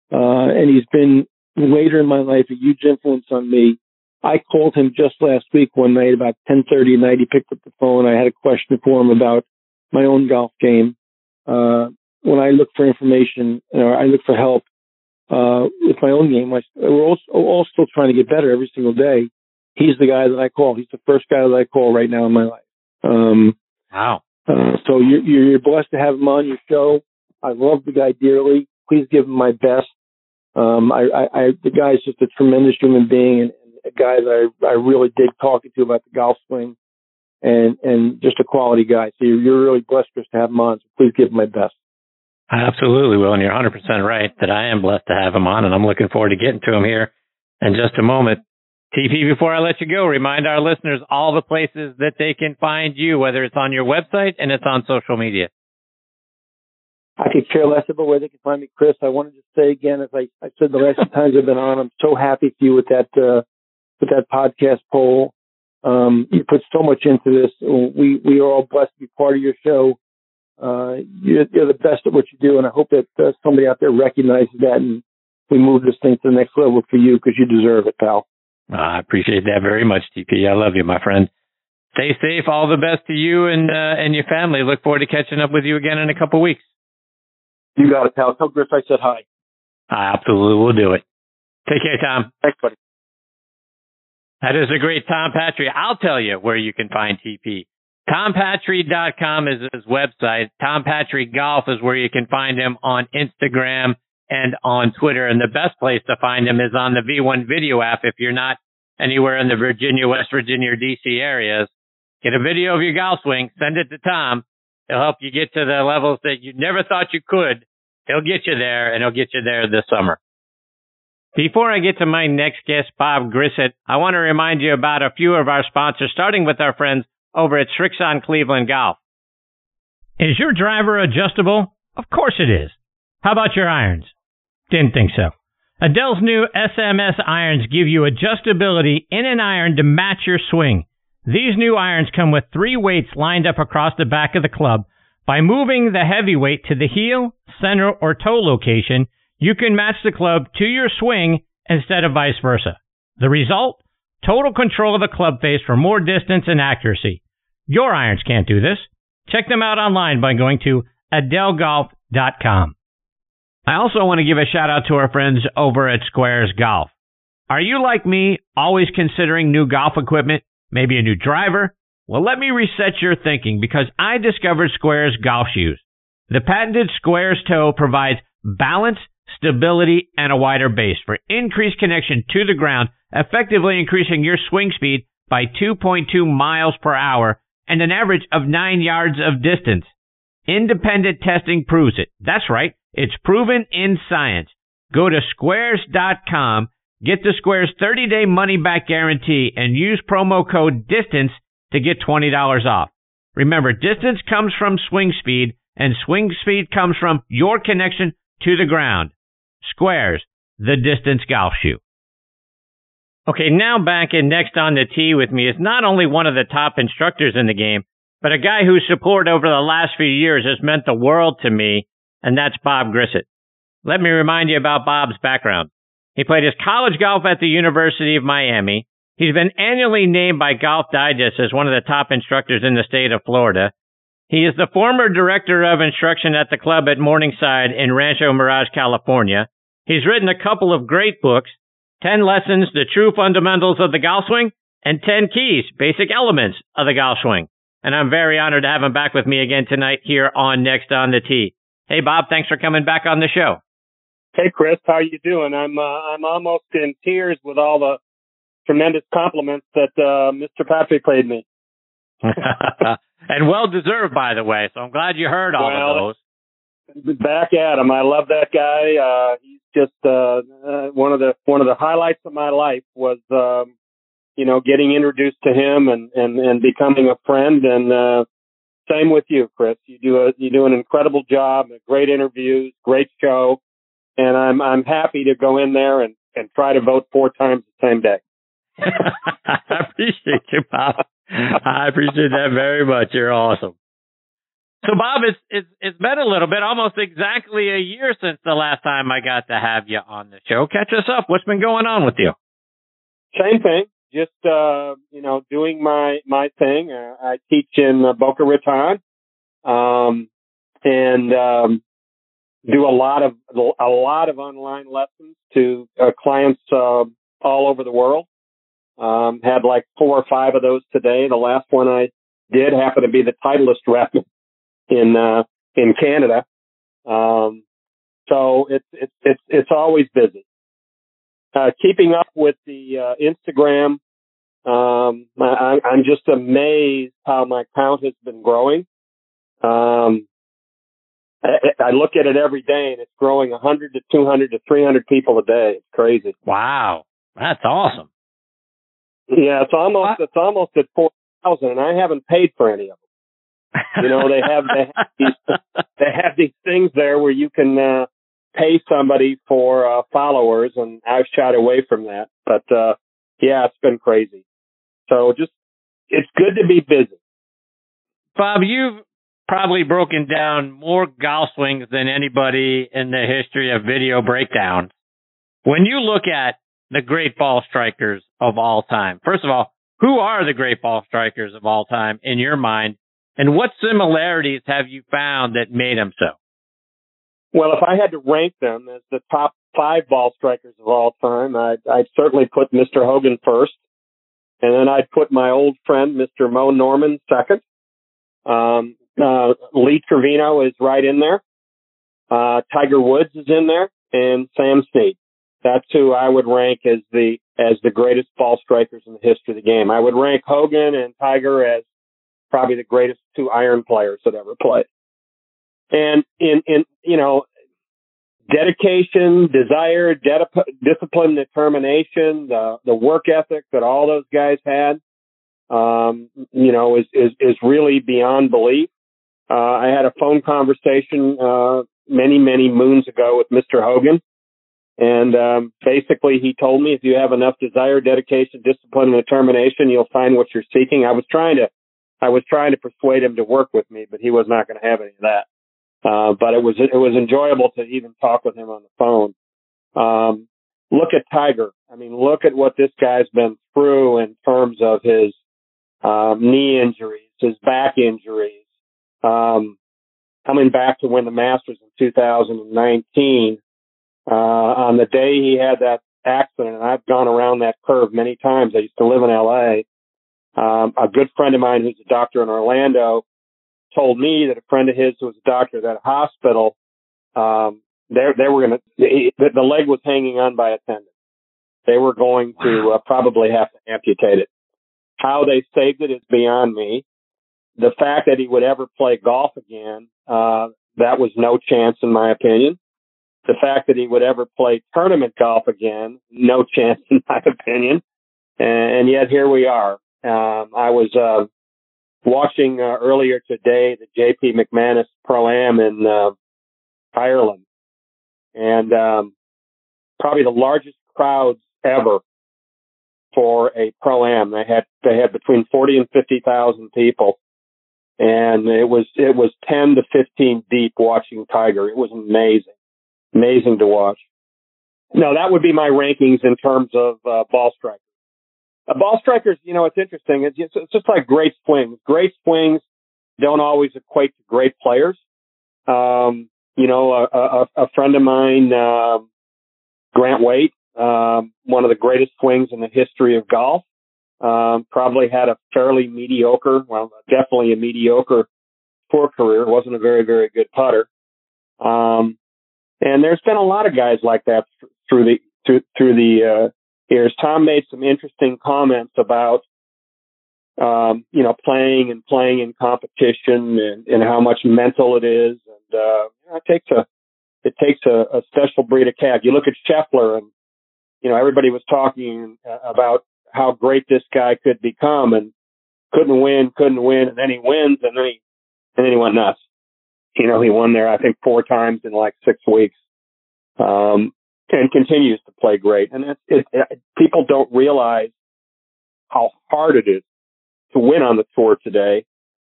and he's been later in my life a huge influence on me. I called him just last week one night about 10:30 at night. He picked up the phone. I had a question for him about my own golf game. When I look for information, or I look for help, with my own game, we're all still trying to get better every single day. He's the guy that I call. He's the first guy that I call right now in my life. Wow. So you're blessed to have him on your show. I love the guy dearly. Please give him my best. The guy's just a tremendous human being and a guy that I really dig talking to about the golf swing and just a quality guy. So you're really blessed, Chris, to have him on. So please give him my best. I absolutely will, and you're 100% right that I am blessed to have him on, and I'm looking forward to getting to him here in just a moment. TP, before I let you go, remind our listeners all the places that they can find you, whether it's on your website and it's on social media. I could care less about where they can find me, Chris. I wanted to say again, as I said the last few times I've been on, I'm so happy for you with that podcast poll. You put so much into this. We are all blessed to be part of your show. You're the best at what you do, and I hope that somebody out there recognizes that and we move this thing to the next level for you, because you deserve it, pal. I appreciate that very much, TP. I love you, my friend. Stay safe. All the best to you and your family. Look forward to catching up with you again in a couple weeks. You got it, pal. Tell Griff I said hi. I absolutely will do it. Take care, Tom. Thanks, buddy. That is the great Tom Patri. I'll tell you where you can find TP. TomPatri.com is his website. Tom Patri Golf is where you can find him on Instagram and on Twitter. And the best place to find him is on the V1 video app. If you're not anywhere in the Virginia, West Virginia, or D.C. areas, get a video of your golf swing, send it to Tom. He'll help you get to the levels that you never thought you could. He'll get you there, and he'll get you there this summer. Before I get to my next guest, Bob Grissett, I want to remind you about a few of our sponsors, starting with our friends over at Srixon Cleveland Golf. Is your driver adjustable? Of course it is. How about your irons? Didn't think so. Adele's new SMS irons give you adjustability in an iron to match your swing. These new irons come with three weights lined up across the back of the club. By moving the heavy weight to the heel, center, or toe location, you can match the club to your swing instead of vice versa. The result? Total control of the club face for more distance and accuracy. Your irons can't do this. Check them out online by going to adelgolf.com. I also want to give a shout out to our friends over at Squares Golf. Are you like me, always considering new golf equipment? Maybe a new driver? Well, let me reset your thinking, because I discovered Squares Golf Shoes. The patented Squares Toe provides balance, stability, and a wider base for increased connection to the ground, effectively increasing your swing speed by 2.2 miles per hour and an average of 9 yards of distance. Independent testing proves it. That's right. It's proven in science. Go to squares.com, get the Squares 30-day money-back guarantee, and use promo code DISTANCE to get $20 off. Remember, distance comes from swing speed, and swing speed comes from your connection to the ground. Squares, the distance golf shoe. Okay, now back and next on the tee with me is not only one of the top instructors in the game, but a guy whose support over the last few years has meant the world to me, and that's Bob Grissett. Let me remind you about Bob's background. He played his college golf at the University of Miami. He's been annually named by Golf Digest as one of the top instructors in the state of Florida. He is the former director of instruction at the club at Morningside in Rancho Mirage, California. He's written a couple of great books, 10 Lessons, The True Fundamentals of the Golf Swing, and 10 Keys, Basic Elements of the Golf Swing. And I'm very honored to have him back with me again tonight here on Next on the Tee. Hey, Bob, thanks for coming back on the show. Hey, Chris, how are you doing? I'm almost in tears with all the tremendous compliments that Mr. Patrick paid me. And well-deserved, by the way, so I'm glad you heard all of those. Back at him. I love that guy. He's just one of the highlights of my life was, getting introduced to him and becoming a friend. And same with you, Chris. You do an incredible job, great interviews, great show, and I'm happy to go in there and try to vote 4 times the same day. I appreciate you, Bob. I appreciate that very much. You're awesome. So, Bob, it's been a little bit, almost exactly a year since the last time I got to have you on the show. Catch us up. What's been going on with you? Same thing. Just, doing my thing. I teach in Boca Raton and do a lot of online lessons to clients all over the world. Had like 4 or 5 of those today. The last one I did happened to be the Titleist rep in Canada. So it's always busy. Keeping up with the Instagram, I'm just amazed how my count has been growing. I look at it every day and it's growing 100 to 200 to 300 people a day. It's crazy. Wow. That's awesome. Yeah, it's almost at 4,000, and I haven't paid for any of them. You know, they have these things there where you can pay somebody for followers, and I've shied away from that. But yeah, it's been crazy. So it's good to be busy. Bob, you've probably broken down more golf swings than anybody in the history of video breakdowns. When you look at the great ball strikers of all time, first of all, who are the great ball strikers of all time in your mind, and what similarities have you found that made them so? Well, if I had to rank them as the top five ball strikers of all time, I'd certainly put Mr. Hogan first, and then I'd put my old friend, Mr. Mo Norman, second. Lee Trevino is right in there. Tiger Woods is in there, and Sam Snead. That's who I would rank as the greatest ball strikers in the history of the game. I would rank Hogan and Tiger as probably the greatest two iron players that ever played. And in you know, dedication, desire, discipline, determination, the work ethic that all those guys had, you know, is really beyond belief. I had a phone conversation many moons ago with Mr. Hogan. And basically, he told me, if you have enough desire, dedication, discipline, and determination, you'll find what you're seeking. I was trying to persuade him to work with me, but he was not going to have any of that. But it was enjoyable to even talk with him on the phone. Look at Tiger. I mean, look at what this guy's been through in terms of his knee injuries, his back injuries, coming back to win the Masters in 2019. On the day he had that accident, and I've gone around that curve many times. I used to live in LA. A good friend of mine who's a doctor in Orlando told me that a friend of his who was a doctor at that hospital, they were going to, the leg was hanging on by a tendon. They were going to probably have to amputate it. How they saved it is beyond me. The fact that he would ever play golf again, that was no chance in my opinion. The fact that he would ever play tournament golf again, no chance in my opinion. And yet here we are. I was watching earlier today the J.P. McManus Pro-Am in Ireland. And probably the largest crowds ever for a Pro-Am. They had between 40 and 50,000 people. And it was 10 to 15 deep watching Tiger. It was amazing. Amazing to watch. No, that would be my rankings in terms of ball strikers. Ball strikers, you know, it's interesting. It's just like great swings. Great swings don't always equate to great players. You know, a friend of mine, Grant Waite, one of the greatest swings in the history of golf, probably had a fairly mediocre, well, definitely a mediocre tour career. Wasn't a very, very good putter. And there's been a lot of guys like that through the years. Tom made some interesting comments about, you know, playing in competition and how much mental it is. And, it takes a special breed of cat. You look at Scheffler and, you know, everybody was talking about how great this guy could become and couldn't win. And then he wins and then he went nuts. You know, he won there, I think, 4 times in like 6 weeks, and continues to play great. And it people don't realize how hard it is to win on the tour today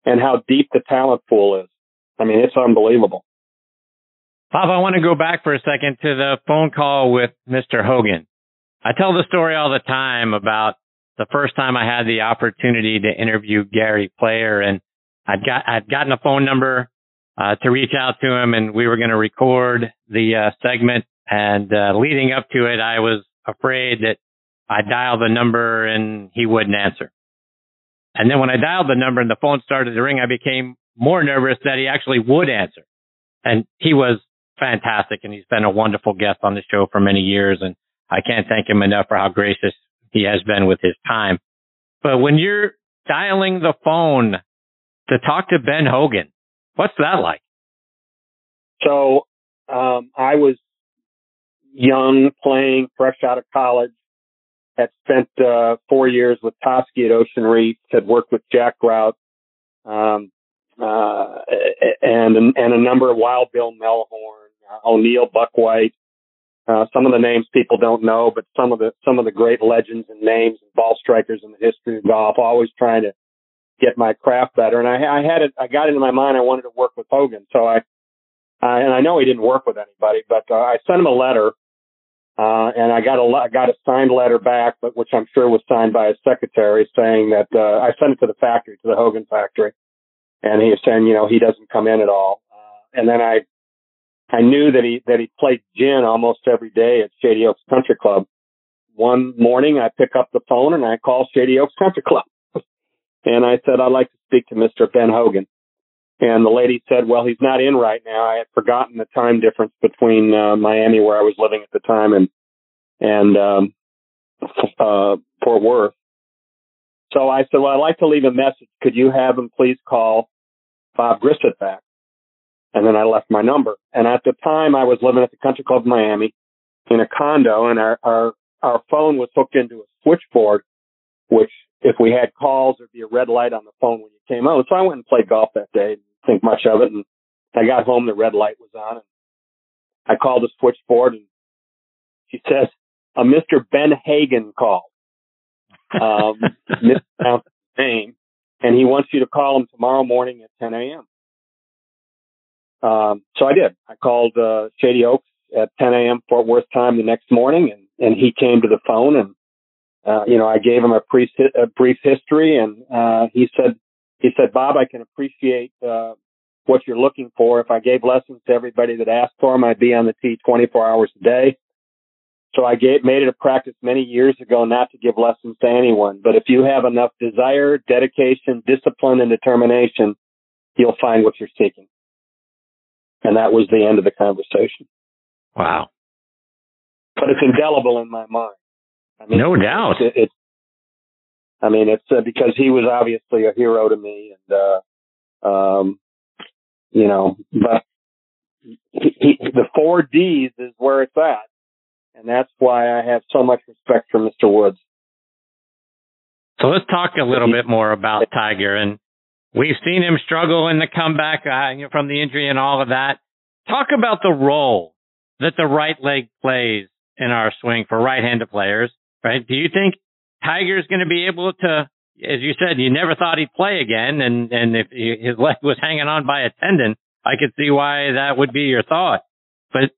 and how deep the talent pool is. I mean, it's unbelievable. Bob, I want to go back for a second to the phone call with Mr. Hogan. I tell the story all the time about the first time I had the opportunity to interview Gary Player, and I'd gotten a phone number to reach out to him, and we were going to record the segment. And leading up to it, I was afraid that I dialed the number and he wouldn't answer. And then when I dialed the number and the phone started to ring, I became more nervous that he actually would answer. And he was fantastic, and he's been a wonderful guest on the show for many years, and I can't thank him enough for how gracious he has been with his time. But when you're dialing the phone to talk to Ben Hogan, what's that like? So I was young, playing, fresh out of college. Had spent 4 years with Toski at Ocean Reef. Had worked with Jack Grout and a number of Wild Bill Melhorn, O'Neill Buckwhite. Some of the names people don't know, but some of the great legends and names and ball strikers in the history of golf. Always trying to get my craft better. And I got into my mind I wanted to work with Hogan. So and I know he didn't work with anybody, but I sent him a letter, and I got a signed letter back, but which I'm sure was signed by his secretary, saying that I sent it to the factory, to the Hogan factory, and he was saying, you know, he doesn't come in at all. And then I knew that he played gin almost every day at Shady Oaks Country Club. One morning, I pick up the phone and I call Shady Oaks Country Club. And I said, I'd like to speak to Mr. Ben Hogan. And the lady said, well, he's not in right now. I had forgotten the time difference between Miami, where I was living at the time, and Fort Worth. So I said, well, I'd like to leave a message. Could you have him please call Bob Grissett back? And then I left my number. And at the time, I was living at the Country Club of Miami in a condo, and our phone was hooked into a switchboard, which if we had calls, there'd be a red light on the phone when you came over. So I went and played golf that day, didn't think much of it. And I got home, the red light was on. And I called the switchboard, and she says, a Mr. Ben Hogan called. Mispronounced his name, and he wants you to call him tomorrow morning at 10 a.m. So I did. I called Shady Oaks at 10 a.m. Fort Worth time the next morning, and he came to the phone, and I gave him a brief history, and he said, Bob, I can appreciate what you're looking for. If I gave lessons to everybody that asked for them, I'd be on the tee 24 hours a day. So I made it a practice many years ago not to give lessons to anyone. But if you have enough desire, dedication, discipline, and determination, you'll find what you're seeking. And that was the end of the conversation. Wow. But it's indelible in my mind. I mean, no doubt. It's because he was obviously a hero to me, and but the four D's is where it's at. And that's why I have so much respect for Mr. Woods. So let's talk a little bit more about Tiger. And we've seen him struggle in the comeback from the injury and all of that. Talk about the role that the right leg plays in our swing for right-handed players, right? Do you think Tiger's going to be able to, as you said, you never thought he'd play again, and if his leg was hanging on by a tendon, I could see why that would be your thought. But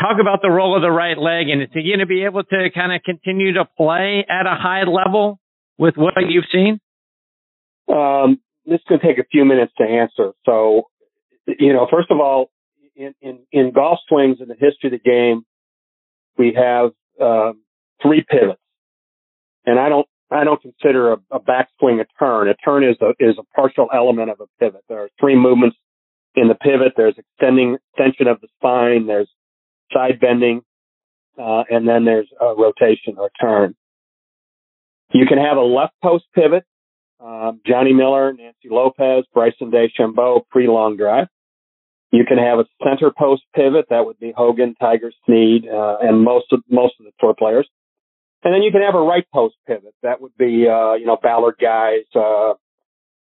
talk about the role of the right leg, and is he going to be able to kind of continue to play at a high level with what you've seen? This is going to take a few minutes to answer. So, first of all, in golf swings in the history of the game, we have three pivots, and I don't consider a backswing a turn. A turn is a partial element of a pivot. There are three movements in the pivot. There's extension of the spine. There's side bending, and then there's a rotation or turn. You can have a left post pivot, Johnny Miller, Nancy Lopez, Bryson DeChambeau, pre-long drive. You can have a center post pivot. That would be Hogan, Tiger, Snead, and most of the tour players. And then you can have a right post pivot. That would be, Ballard guys,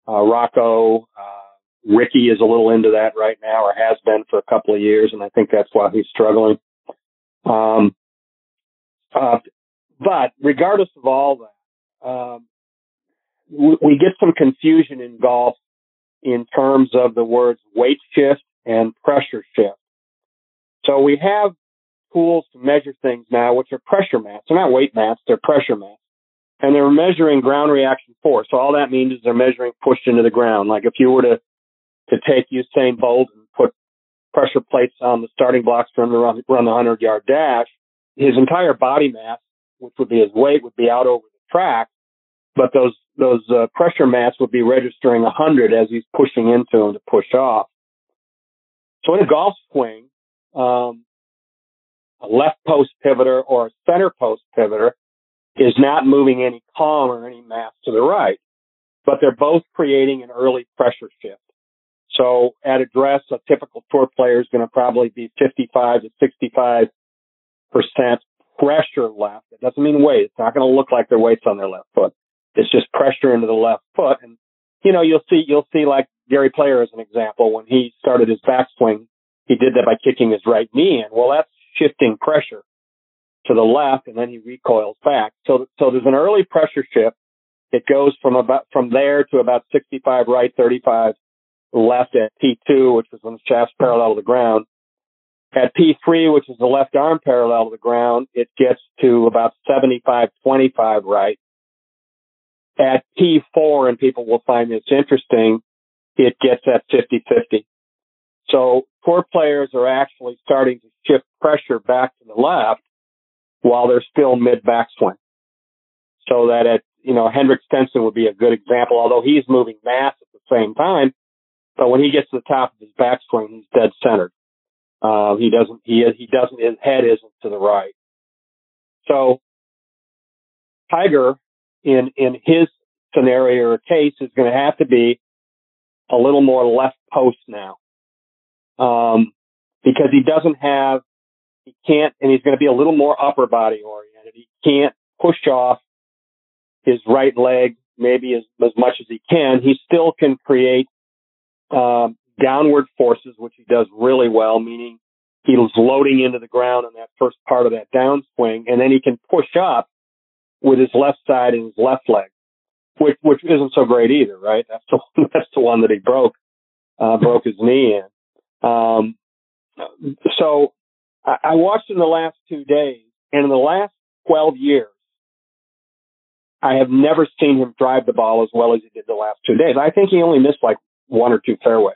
Rocco, Ricky is a little into that right now, or has been for a couple of years, and I think that's why he's struggling. But regardless of all that, we get some confusion in golf in terms of the words weight shift and pressure shift. So we have tools to measure things now, which are pressure mats. They're not weight mats, they're pressure mats. And they're measuring ground reaction force. So all that means is they're measuring push into the ground. Like if you were to take Usain Bolt and put pressure plates on the starting blocks for him to run the 100-yard dash, his entire body mass, which would be his weight, would be out over the track, but those pressure mats would be registering 100 as he's pushing into them to push off. So in a golf swing, a left post pivoter or a center post pivoter is not moving any column or any mass to the right, but they're both creating an early pressure shift. So at address, a typical tour player is going to probably be 55 to 65% pressure left. It doesn't mean weight. It's not going to look like their weight's on their left foot. It's just pressure into the left foot. And, you'll see like Gary Player as an example, when he started his backswing, he did that by kicking his right knee in. Well, that's shifting pressure to the left, and then he recoils back. So there's an early pressure shift It goes from there to about 65 right, 35 left at P2, which is when the shaft's parallel to the ground. At P3, which is the left arm parallel to the ground, it gets to about 75, 25 right. At P4, and people will find this interesting, it gets at 50-50. So tour players are actually starting to shift pressure back to the left while they're still mid-backswing. So that Hendrik Stenson would be a good example, although he's moving mass at the same time. But when he gets to the top of his backswing, he's dead centered. His head isn't to the right. So Tiger, in his scenario or case, is going to have to be a little more left post now. Because he's going to be a little more upper body oriented. He can't push off his right leg maybe as much as he can. He still can create, downward forces, which he does really well, meaning he's loading into the ground in that first part of that downswing, and then he can push up with his left side and his left leg, which isn't so great either, right? That's the one that he broke his knee in. So I watched in the last 2 days, and in the last 12 years, I have never seen him drive the ball as well as he did the last 2 days. I think he only missed like one or two fairways.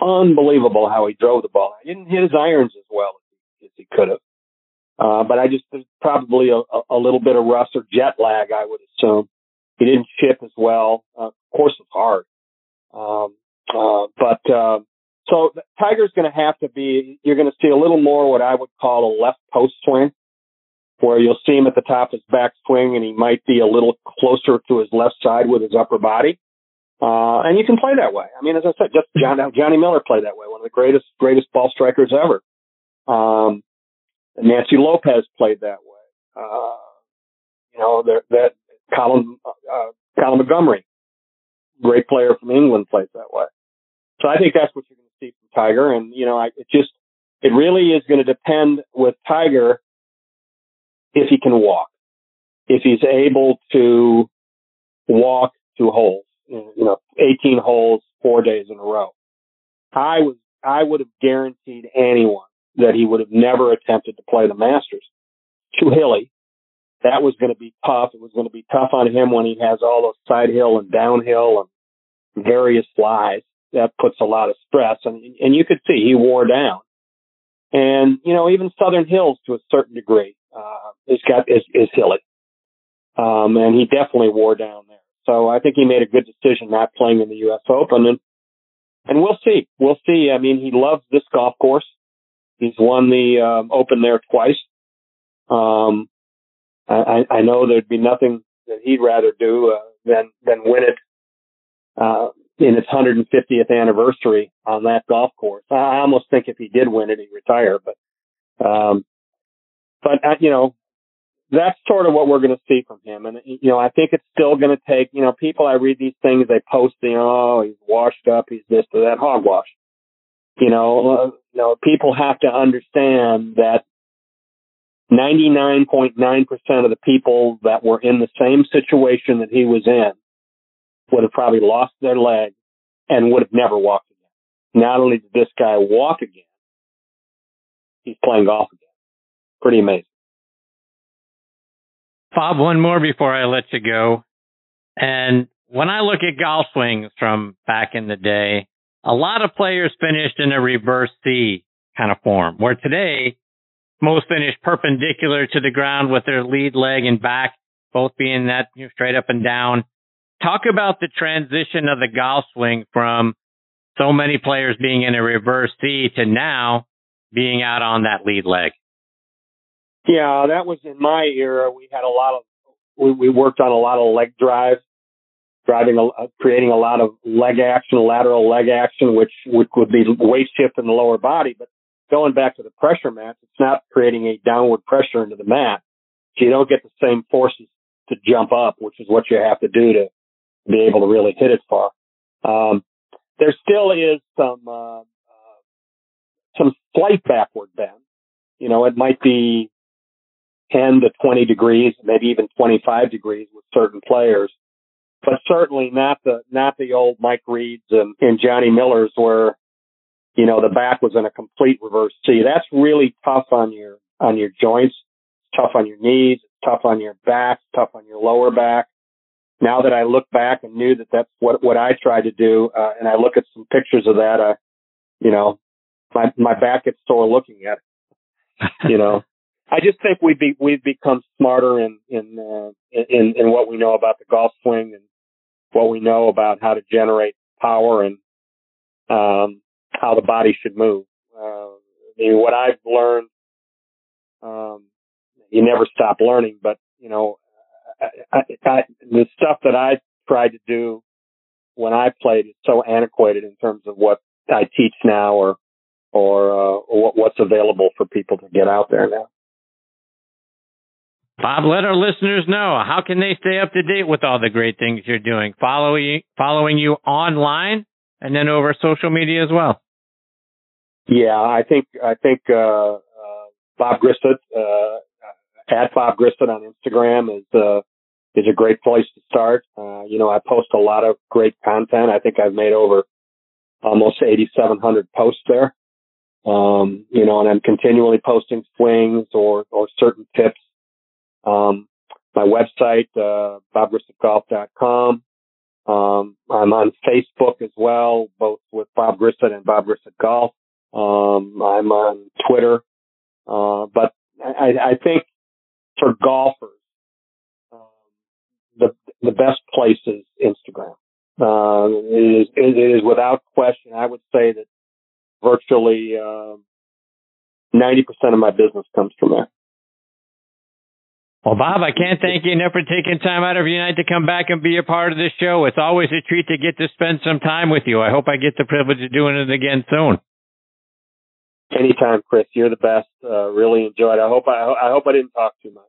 Unbelievable how he drove the ball. He didn't hit his irons as well as he could have. But there's probably a little bit of rust or jet lag, I would assume. He didn't chip as well. Course it's hard. So Tiger's going to have to be, you're going to see a little more what I would call a left post swing, where you'll see him at the top of his backswing and he might be a little closer to his left side with his upper body. And you can play that way. I mean, as I said, just Johnny Miller played that way. One of the greatest ball strikers ever. Nancy Lopez played that way. Colin Montgomery, great player from England, played that way. So I think that's what you're going to see from Tiger. And, it really is going to depend with Tiger if he can walk, if he's able to walk to holes. 18 holes, 4 days in a row. I would have guaranteed anyone that he would have never attempted to play the Masters. Too hilly. That was going to be tough. It was going to be tough on him when he has all those side hill and downhill and various flies. That puts a lot of stress. And you could see he wore down. And, even Southern Hills to a certain degree, is hilly. And he definitely wore down there. So I think he made a good decision not playing in the U.S. Open, and we'll see. We'll see. I mean, he loves this golf course. He's won the Open there twice. I know there'd be nothing that he'd rather do than win it in its 150th anniversary on that golf course. I almost think if he did win it, he'd retire. But that's sort of what we're going to see from him. And, I think it's still going to take, people, I read these things, they post, he's washed up, he's this or that, hogwash. People have to understand that 99.9% of the people that were in the same situation that he was in would have probably lost their leg and would have never walked again. Not only did this guy walk again, he's playing golf again. Pretty amazing. Bob, one more before I let you go. And when I look at golf swings from back in the day, a lot of players finished in a reverse C kind of form, where today most finish perpendicular to the ground with their lead leg and back, both being that straight up and down. Talk about the transition of the golf swing from so many players being in a reverse C to now being out on that lead leg. Yeah, that was in my era. We had we worked on a lot of leg drives, creating a lot of leg action, lateral leg action, which would be weight shift in the lower body. But going back to the pressure mats, it's not creating a downward pressure into the mat. So you don't get the same forces to jump up, which is what you have to do to be able to really hit it far. There still is some slight backward bend. It might be 10 to 20 degrees, maybe even 25 degrees with certain players, but certainly not the old Mike Reeds and Johnny Millers where, you know, the back was in a complete reverse C. That's really tough on your joints, tough on your knees, tough on your back, tough on your lower back. Now that I look back and knew that that's what I tried to do, and I look at some pictures of that, you know, my back gets sore looking at it. You know, I just think we've become smarter in what we know about the golf swing and what we know about how to generate power and how the body should move. I mean, what I've learned, you never stop learning, but you know, the stuff that I tried to do when I played is so antiquated in terms of what I teach now or what's available for people to get out there now. Bob, let our listeners know, how can they stay up to date with all the great things you're doing? Following you online and then over social media as well. Yeah, I think Bob Grissett, at Bob Grissett on Instagram is a great place to start. You know, I post a lot of great content. I think I've made over almost 8,700 posts there. You know, and I'm continually posting swings or certain tips. My website, BobGrissettGolf.com. I'm on Facebook as well, both with Bob Grissett and Bob Grissett Golf. I'm on Twitter. But I think for golfers, the best place is Instagram. It is without question. I would say that virtually 90% of my business comes from there. Well, Bob, I can't thank you enough for taking time out of your night to come back and be a part of this show. It's always a treat to get to spend some time with you. I hope I get the privilege of doing it again soon. Anytime, Chris. You're the best. Really enjoyed. I hope I didn't talk too much.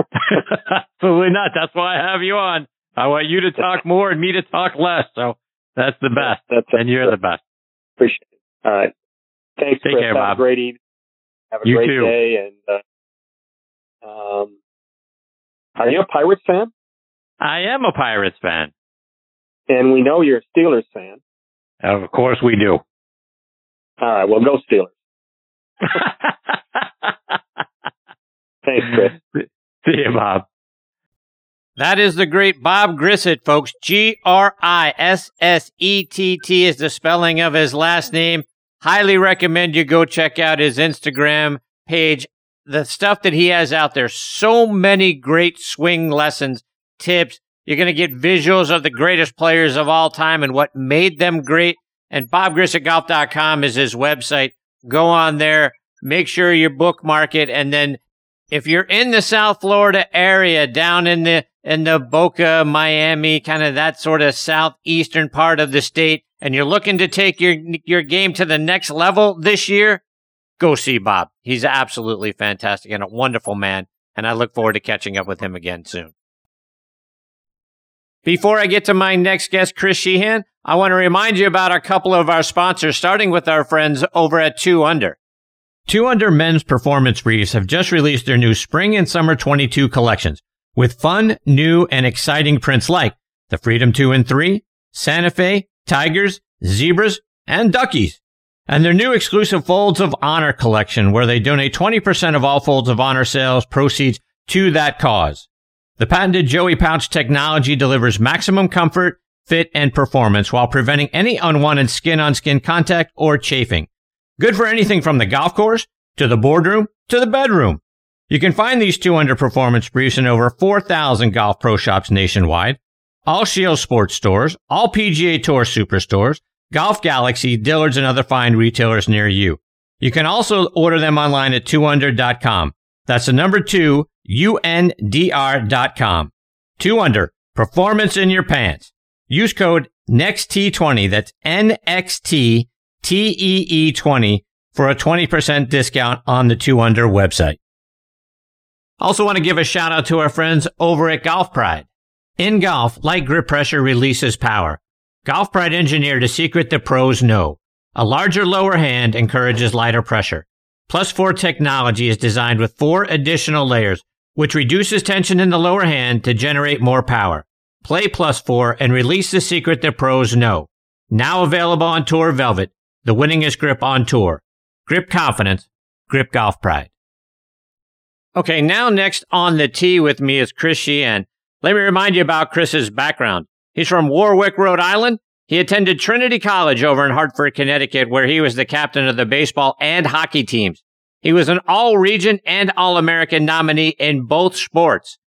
Absolutely not. That's why I have you on. I want you to talk more and me to talk less. So that's the best. And you're the best. Appreciate it. All right. Thanks, Chris. Take care, Bob. Have a great evening. Have a great day. And are you a Pirates fan? I am a Pirates fan. And we know you're a Steelers fan. Of course we do. All right. Well, go Steelers. Thanks, Chris. See you, Bob. That is the great Bob Grissett, folks. Grisett is the spelling of his last name. Highly recommend you go check out his Instagram page. The stuff that he has out there, so many great swing lessons, tips. You're going to get visuals of the greatest players of all time and what made them great. And BobGrissettGolf.com is his website. Go on there. Make sure you bookmark it. And then if you're in the South Florida area, down in the Boca, Miami, kind of that sort of southeastern part of the state, and you're looking to take your game to the next level this year, go see Bob. He's absolutely fantastic and a wonderful man, and I look forward to catching up with him again soon. Before I get to my next guest, Chris Sheehan, I want to remind you about a couple of our sponsors, starting with our friends over at Two Under. Two Under Men's Performance Briefs have just released their new Spring and Summer 22 collections with fun, new, and exciting prints like the Freedom 2 and 3, Santa Fe, Tigers, Zebras, and Duckies. And their new exclusive Folds of Honor collection where they donate 20% of all Folds of Honor sales proceeds to that cause. The patented Joey Pouch technology delivers maximum comfort, fit, and performance while preventing any unwanted skin-on-skin contact or chafing. Good for anything from the golf course, to the boardroom, to the bedroom. You can find these Two Under performance briefs in over 4,000 golf pro shops nationwide, all Shield sports stores, all PGA Tour superstores, Golf Galaxy, Dillard's, and other fine retailers near you. You can also order them online at 2under.com. That's the number 2, UNDR.com. 2Under, performance in your pants. Use code NEXTTE20, that's NXT, TEE20 for a 20% discount on the 2Under website. Also want to give a shout out to our friends over at Golf Pride. In golf, light grip pressure releases power. Golf Pride engineered a secret the pros know. A larger lower hand encourages lighter pressure. Plus 4 technology is designed with 4 additional layers, which reduces tension in the lower hand to generate more power. Play Plus 4 and release the secret that pros know. Now available on Tour Velvet, the winningest grip on tour. Grip confidence, grip golf pride. Okay, now next on the tee with me is Chris Sheehan. Let me remind you about Chris's background. He's from Warwick, Rhode Island. He attended Trinity College over in Hartford, Connecticut, where he was the captain of the baseball and hockey teams. He was an All-Region and All-American nominee in both sports.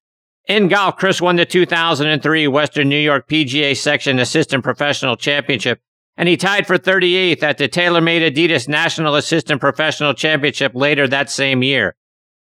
In golf, Chris won the 2003 Western New York PGA Section Assistant Professional Championship, and he tied for 38th at the TaylorMade Adidas National Assistant Professional Championship later that same year.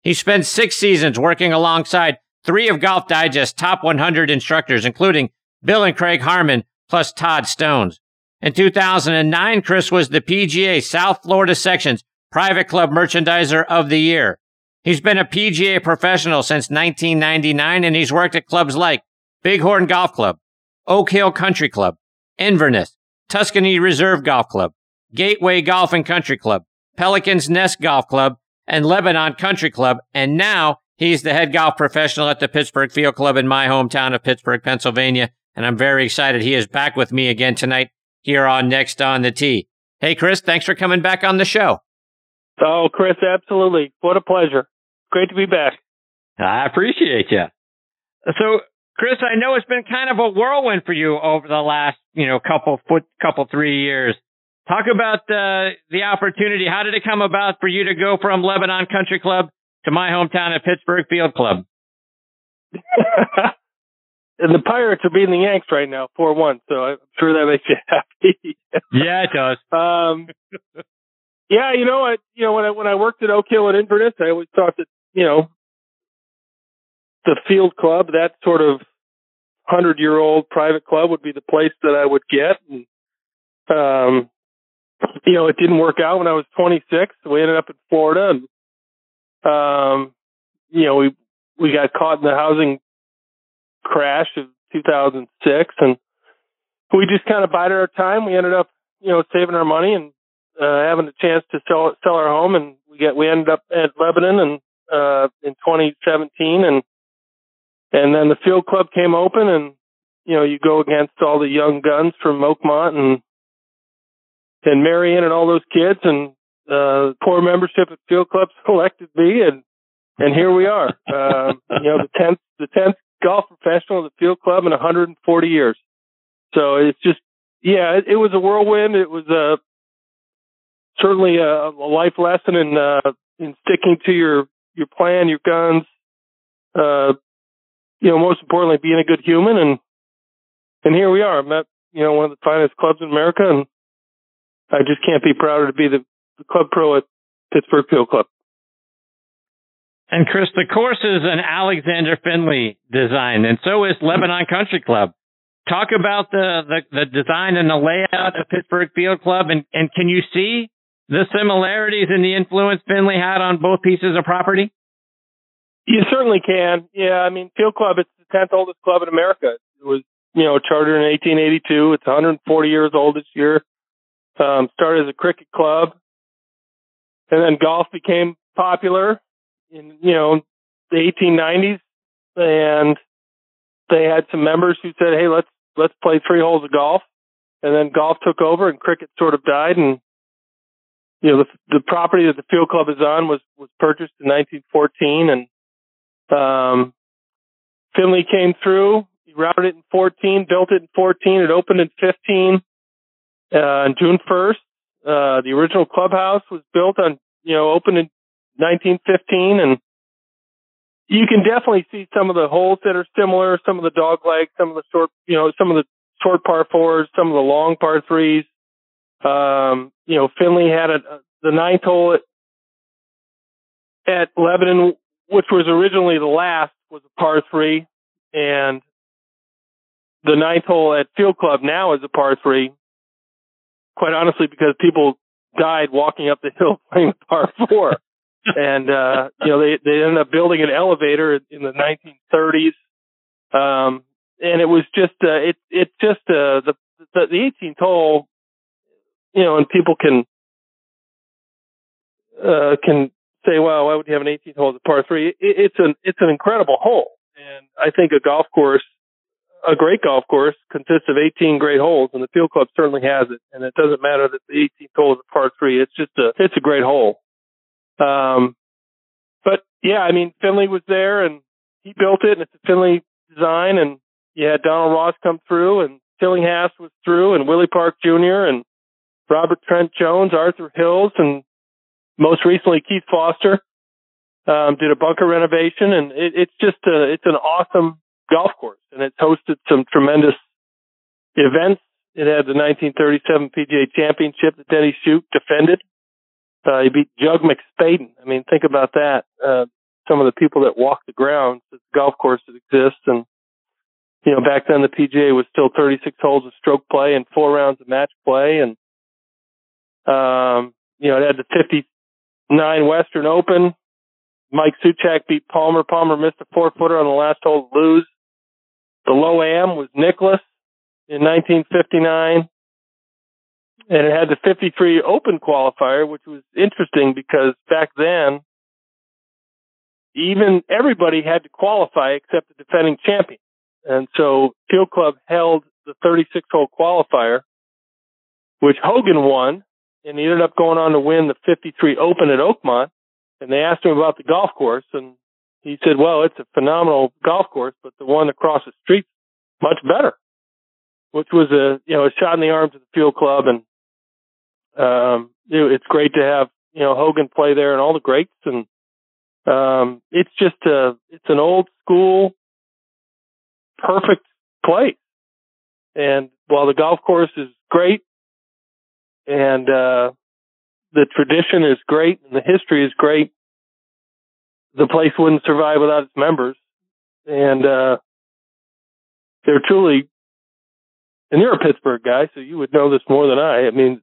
He spent 6 seasons working alongside 3 of Golf Digest's top 100 instructors, including Bill and Craig Harmon, plus Todd Stones. In 2009, Chris was the PGA South Florida Section's Private Club Merchandiser of the Year. He's been a PGA professional since 1999, and he's worked at clubs like Bighorn Golf Club, Oak Hill Country Club, Inverness, Tuscany Reserve Golf Club, Gateway Golf and Country Club, Pelican's Nest Golf Club, and Lebanon Country Club, and now he's the head golf professional at the Pittsburgh Field Club in my hometown of Pittsburgh, Pennsylvania. And I'm very excited he is back with me again tonight here on Next on the Tee. Hey, Chris, thanks for coming back on the show. Oh, Chris, absolutely. What a pleasure. Great to be back. I appreciate you. So, Chris, I know it's been kind of a whirlwind for you over the last, couple 3 years. Talk about the opportunity. How did it come about for you to go from Lebanon Country Club to my hometown at Pittsburgh Field Club? And the Pirates are beating the Yanks right now, 4-1, so I'm sure that makes you happy. Yeah, it does. Yeah, when I worked at Oak Hill and Inverness, I always thought that, the field club, that sort of 100-year-old private club would be the place that I would get. And, it didn't work out when I was 26. We ended up in Florida, and, we got caught in the housing crash of 2006, and we just kind of bided our time. We ended up, saving our money and having a chance to sell our home, and we ended up at Lebanon and in 2017, and then the field club came open, and you go against all the young guns from Oakmont and Marion and all those kids, and poor membership at field club selected me, and here we are, the tenth golf professional at the field club in 140 years. So it's just, it was a whirlwind. It was certainly a life lesson in sticking to your plan, your guns, most importantly, being a good human. And here we are. I'm at, one of the finest clubs in America, and I just can't be prouder to be the club pro at Pittsburgh Field Club. And, Chris, the course is an Alexander Findlay design, and so is Lebanon Country Club. Talk about the design and the layout of Pittsburgh Field Club, and can you see the similarities in the influence Findlay had on both pieces of property? You certainly can. Yeah, I mean, Field Club, it's the 10th oldest club in America. It was, chartered in 1882. It's 140 years old this year. Started as a cricket club, and then golf became popular in, the 1890s, and they had some members who said, hey, let's play 3 holes of golf. And then golf took over and cricket sort of died. And, the property that the field club is on was purchased in 1914. And, Findlay came through, he routed it in 14, built it in 14. It opened in 15, on June 1st. The original clubhouse was built on, opened in 1915, and you can definitely see some of the holes that are similar, some of the dog legs, some of the short, some of the short par fours, some of the long par threes. Findlay had the 9th hole at Lebanon, which was originally the last, was a par 3, and the 9th hole at Field Club now is a par 3. Quite honestly, because people died walking up the hill playing the par 4. And, they ended up building an elevator in the 1930s. And it was just, the 18th hole, and people can, can say, "Wow, why would you have an 18th hole as a par three?" It's an incredible hole, and I think a golf course, a great golf course, consists of 18 great holes, and the Field Club certainly has it. And it doesn't matter that the 18th hole is a par three; it's a great hole. But yeah, I mean, Findlay was there, and he built it, and it's a Findlay design, and you had Donald Ross come through, and Tillinghast was through, and Willie Park Jr. and Robert Trent Jones, Arthur Hills, and most recently Keith Foster did a bunker renovation, and it's an awesome golf course, and it's hosted some tremendous events. It had the 1937 PGA Championship that Denny Shute defended. He beat Jug McSpadden. I mean, think about that. Some of the people that walked the grounds, the golf course that exists, and you know, back then the PGA was still 36 holes of stroke play and 4 rounds of match play, and you know, it had the 59 Western Open. Mike Suchak beat Palmer. Palmer missed a 4-footer on the last hole to lose. The low am was Nicklaus in 1959, and it had the 53 Open qualifier, which was interesting because back then, even everybody had to qualify except the defending champion. And so Field Club held the 36-hole qualifier, which Hogan won, and he ended up going on to win the 53 Open at Oakmont. And they asked him about the golf course, and he said, well, it's a phenomenal golf course, but the one across the street's much better, which was a shot in the arms of the Field Club. And it's great to have, you know, Hogan play there and all the greats. And it's just it's an old school, perfect place. And while the golf course is great and the tradition is great and the history is great, the place wouldn't survive without its members. And they're truly, and you're a Pittsburgh guy, so you would know this more than I. I mean,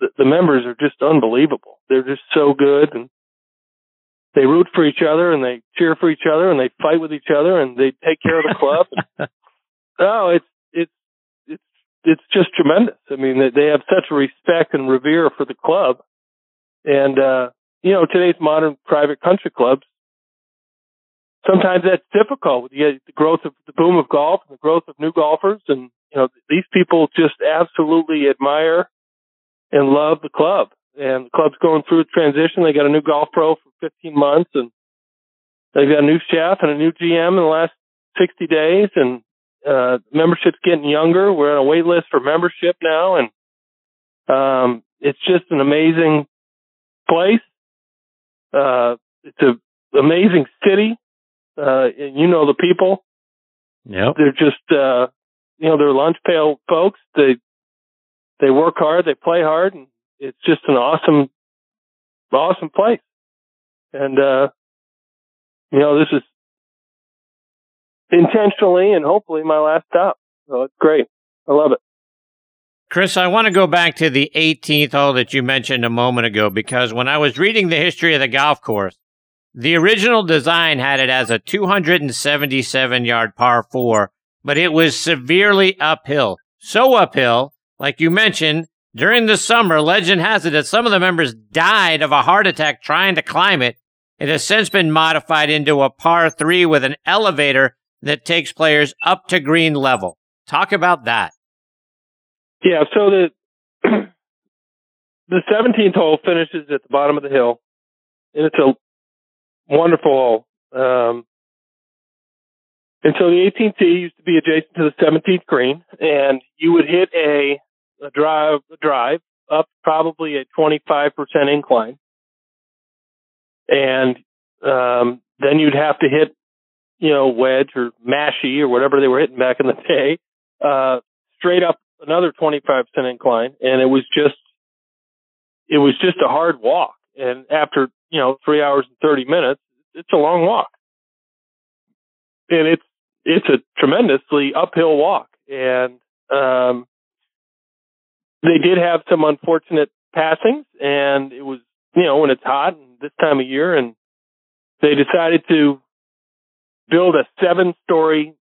the members are just unbelievable. They're just so good, and they root for each other, and they cheer for each other, and they fight with each other, and they take care of the club. And, oh, it's just tremendous. I mean, they have such respect and revere for the club. And, you know, today's modern private country clubs, sometimes that's difficult with the growth of the boom of golf and the growth of new golfers. And, you know, these people just absolutely admire and love the club. And the club's going through a transition. They got a new golf pro for 15 months, and they've got a new chef and a new GM in the last 60 days. And membership's getting younger. We're on a wait list for membership now, and it's just an amazing place. It's an amazing city, and you know the people. Yeah, they're just you know, they're lunch pail folks. They work hard, they play hard, and it's just an awesome place. And, you know, this is intentionally and hopefully my last stop. So it's great. I love it. Chris, I want to go back to the 18th hole that you mentioned a moment ago, because when I was reading the history of the golf course, the original design had it as a 277-yard par 4, but it was severely uphill. So uphill, like you mentioned, during the summer, legend has it that some of the members died of a heart attack trying to climb it. It has since been modified into a par 3 with an elevator that takes players up to green level. Talk about that. Yeah, so the 17th hole finishes at the bottom of the hill, and it's a wonderful hole. And so the 18th tee used to be adjacent to the 17th green, and you would hit a drive up probably a 25% incline. And then you'd have to hit, you know, wedge or mashie or whatever they were hitting back in the day, straight up another 25% incline. And it was just a hard walk. And after, you know, 3 hours and 30 minutes, it's a long walk. And it's a tremendously uphill walk. And they did have some unfortunate passings, and it was, you know, when it's hot and this time of year, and they decided to build a 7-story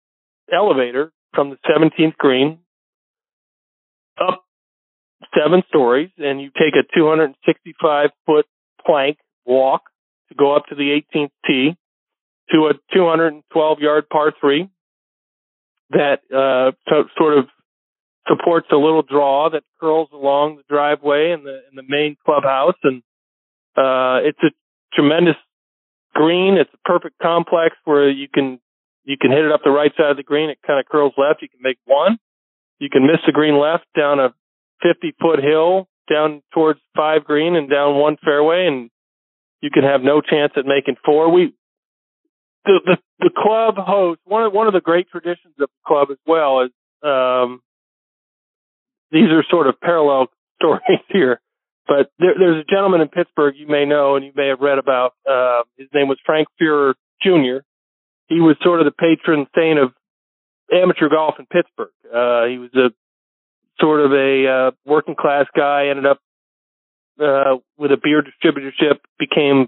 elevator from the 17th green up 7 stories, and you take a 265-foot plank walk to go up to the 18th tee to a 212-yard par 3 that sort of supports a little draw that curls along the driveway and the main clubhouse. And it's a tremendous green. It's a perfect complex where you can hit it up the right side of the green. It kind of curls left. You can make one. You can miss the green left down a 50-foot hill down towards 5 green and down 1 fairway, and you can have no chance at making 4. The club hosts one of the great traditions of the club as well is these are sort of parallel stories here, but there's a gentleman in Pittsburgh you may know and you may have read about. His name was Frank Fuhrer Jr. He was sort of the patron saint of amateur golf in Pittsburgh. He was a sort of a working class guy, ended up with a beer distributorship, became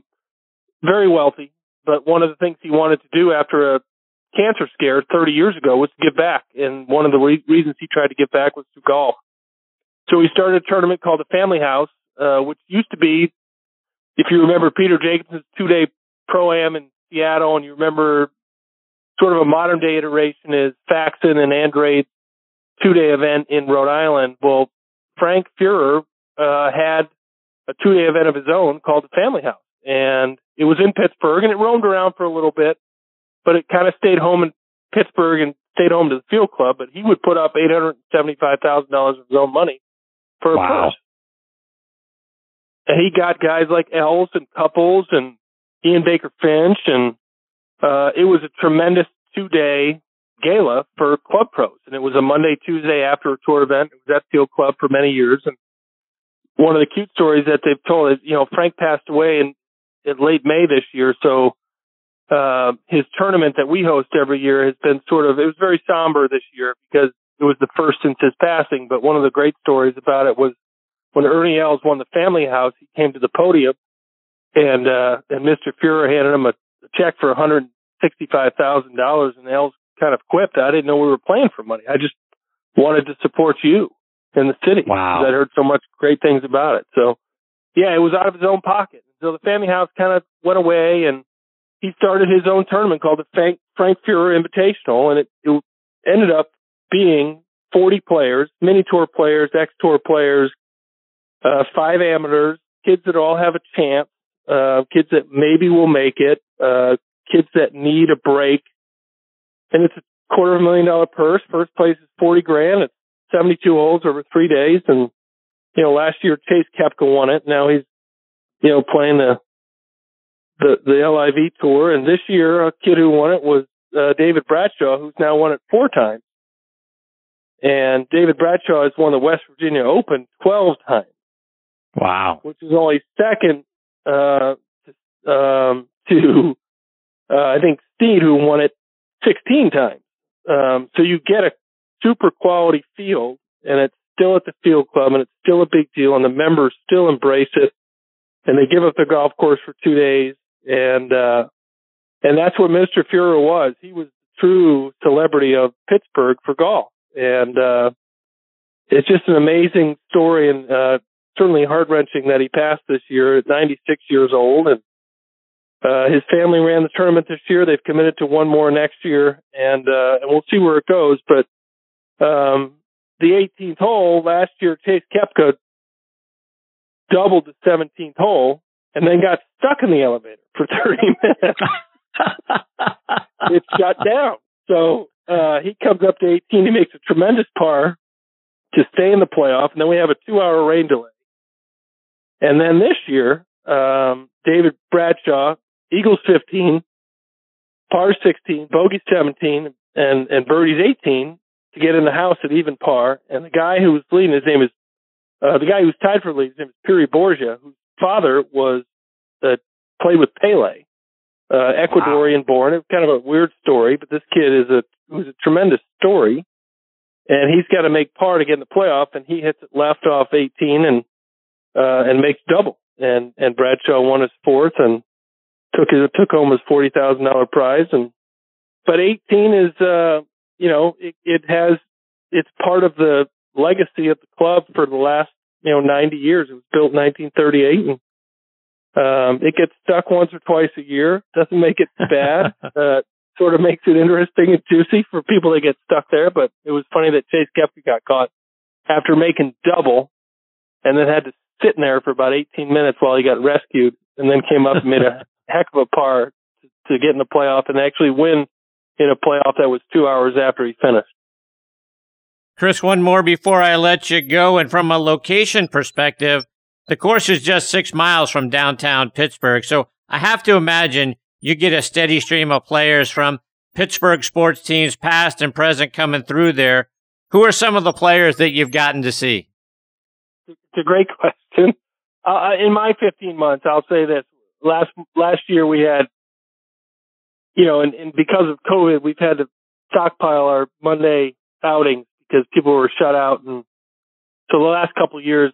very wealthy. But one of the things he wanted to do after a cancer scare 30 years ago was to give back. And one of the reasons he tried to give back was through golf. So he started a tournament called the Family House, which used to be, if you remember Peter Jacobson's 2-day pro-am in Seattle, and you remember sort of a modern day iteration is Faxon and Andrade's 2-day event in Rhode Island. Well, Frank Fuhrer had a 2-day event of his own called the Family House. And it was in Pittsburgh, and it roamed around for a little bit, but it kind of stayed home in Pittsburgh and stayed home to the Field Club. But he would put up $875,000 of his own money for a purse. And he got guys like Els and Couples and Ian Baker Finch, and it was a tremendous 2-day gala for club pros. And it was a Monday, Tuesday after tour event. It was at Field Club for many years. And one of the cute stories that they've told is, you know, Frank passed away in late May this year. So his tournament that we host every year has been it was very somber this year because it was the first since his passing. But one of the great stories about it was when Ernie Els won the Family House, he came to the podium and Mr. Fuhrer handed him a check for $165,000. And Els kind of quipped, "I didn't know we were playing for money. I just wanted to support you in the city." Wow. I'd heard so much great things about it. So yeah, it was out of his own pocket. So the Family House kind of went away, and he started his own tournament called the Frank Fuhrer Invitational, and it ended up being 40 players, mini tour players, ex-tour players, 5 amateurs, kids that all have a chance, kids that maybe will make it, kids that need a break. And it's a $250,000 purse. First place is $40,000. It's 72 holes over 3 days. And, you know, last year Chase Koepka won it. Now he's, you know, playing the LIV tour. And this year a kid who won it was David Bradshaw, who's now won it 4 times. And David Bradshaw has won the West Virginia Open 12 times. Wow. Which is only second to I think Steed, who won it 16 times. So you get a super quality field, and it's still at the Field Club, and it's still a big deal, and the members still embrace it, and they give up their golf course for 2 days. And that's what Mr. Fuhrer was. He was the true celebrity of Pittsburgh for golf. And it's just an amazing story, and certainly heart-wrenching that he passed this year at 96 years old. And his family ran the tournament this year. They've committed to one more next year, and we'll see where it goes. But the 18th hole last year, Chase Koepka doubled the 17th hole and then got stuck in the elevator for 30 minutes. It shut down. So he comes up to 18. He makes a tremendous par to stay in the playoff, and then we have a 2-hour rain delay. And then this year, David Bradshaw eagles 15, par 16, bogey 17, and birdies 18 to get in the house at even par. And the guy who was leading, the guy who was tied for lead, his name is Piri Borgia, whose father was played with Pele, Ecuadorian born. It was kind of a weird story, but this kid was a tremendous story. And he's got to make par to get in the playoff, and he hits it left off 18 and makes double. And Bradshaw won his 4th and took home his $40,000 prize. But 18 is, you know, it's part of the legacy of the club for the last, 90 years. It was built in 1938, and It gets stuck once or twice a year. Doesn't make it bad. Sort of makes it interesting and juicy for people that get stuck there. But it was funny that Chase Koepka got caught after making double and then had to sit in there for about 18 minutes while he got rescued and then came up and made a heck of a par to get in the playoff and actually win in a playoff that was 2 hours after he finished. Chris, one more before I let you go. And from a location perspective, the course is just 6 miles from downtown Pittsburgh. So I have to imagine you get a steady stream of players from Pittsburgh sports teams, past and present, coming through there. Who are some of the players that you've gotten to see? It's a great question. In my 15 months, I'll say this. Last year we had, and because of COVID, we've had to stockpile our Monday outings because people were shut out. And so the last couple of years,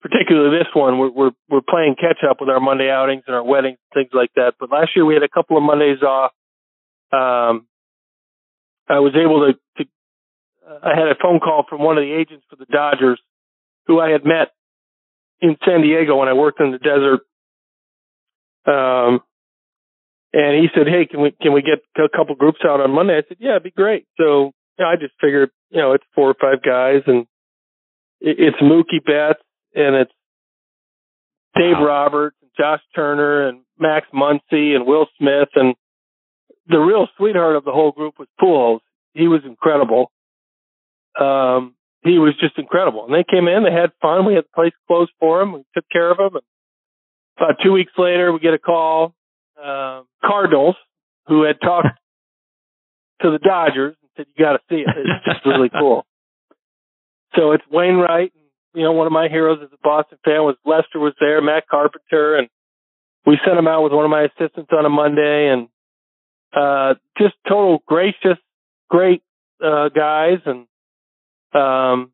particularly this one, we're playing catch up with our Monday outings and our weddings, things like that. But last year we had a couple of Mondays off. I was able I had a phone call from one of the agents for the Dodgers who I had met in San Diego when I worked in the desert. And he said, "Hey, can we get a couple groups out on Monday?" I said, "Yeah, it'd be great." So I just figured, it's 4 or 5 guys, and it's Mookie Betts. And it's Dave Roberts and Josh Turner and Max Muncy and Will Smith. And the real sweetheart of the whole group was Pujols. He was incredible. He was just incredible. And they came in, they had fun. We had the place closed for him. We took care of him. And about 2 weeks later, we get a call. Cardinals, who had talked to the Dodgers, and said, "You got to see it. It's just really cool." So it's Wainwright. One of my heroes as a Boston fan was Lester was there, Matt Carpenter, and we sent him out with one of my assistants on a Monday, and just total gracious, great guys. And and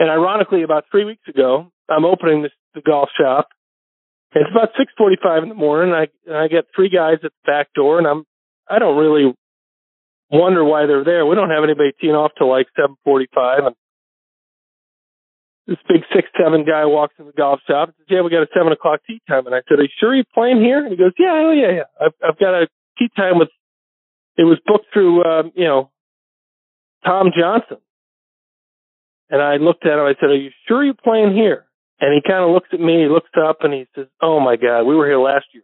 ironically, about 3 weeks ago, I'm opening the golf shop. It's about 6:45 in the morning. I get 3 guys at the back door, and I don't really wonder why they're there. We don't have anybody teeing off till like 7:45, and this big 6'7" guy walks in the golf shop and says, "Yeah, we got a 7 o'clock tee time." And I said, "Are you sure you're playing here?" And he goes, "Yeah. I've got a tee time with." It was booked through, Tom Johnson. And I looked at him. I said, "Are you sure you're playing here?" And he kind of looks at me. He looks up and he says, "Oh my God, we were here last year.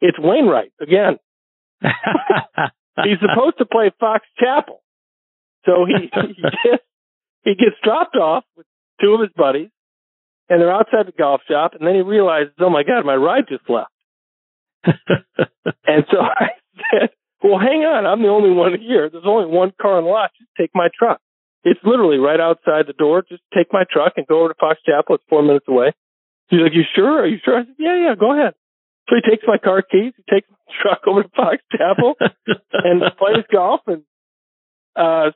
It's Wainwright again." He's supposed to play Fox Chapel, so he gets dropped off with 2 of his buddies, and they're outside the golf shop, and then he realizes, "Oh my God, my ride just left." And so I said, "Well, hang on, I'm the only one here. There's only one car on the lot. Just take my truck. It's literally right outside the door. Just take my truck and go over to Fox Chapel. It's 4 minutes away." He's like, "You sure? Are you sure?" I said, "Yeah, go ahead." So he takes my car keys, he takes my truck over to Fox Chapel and plays golf. And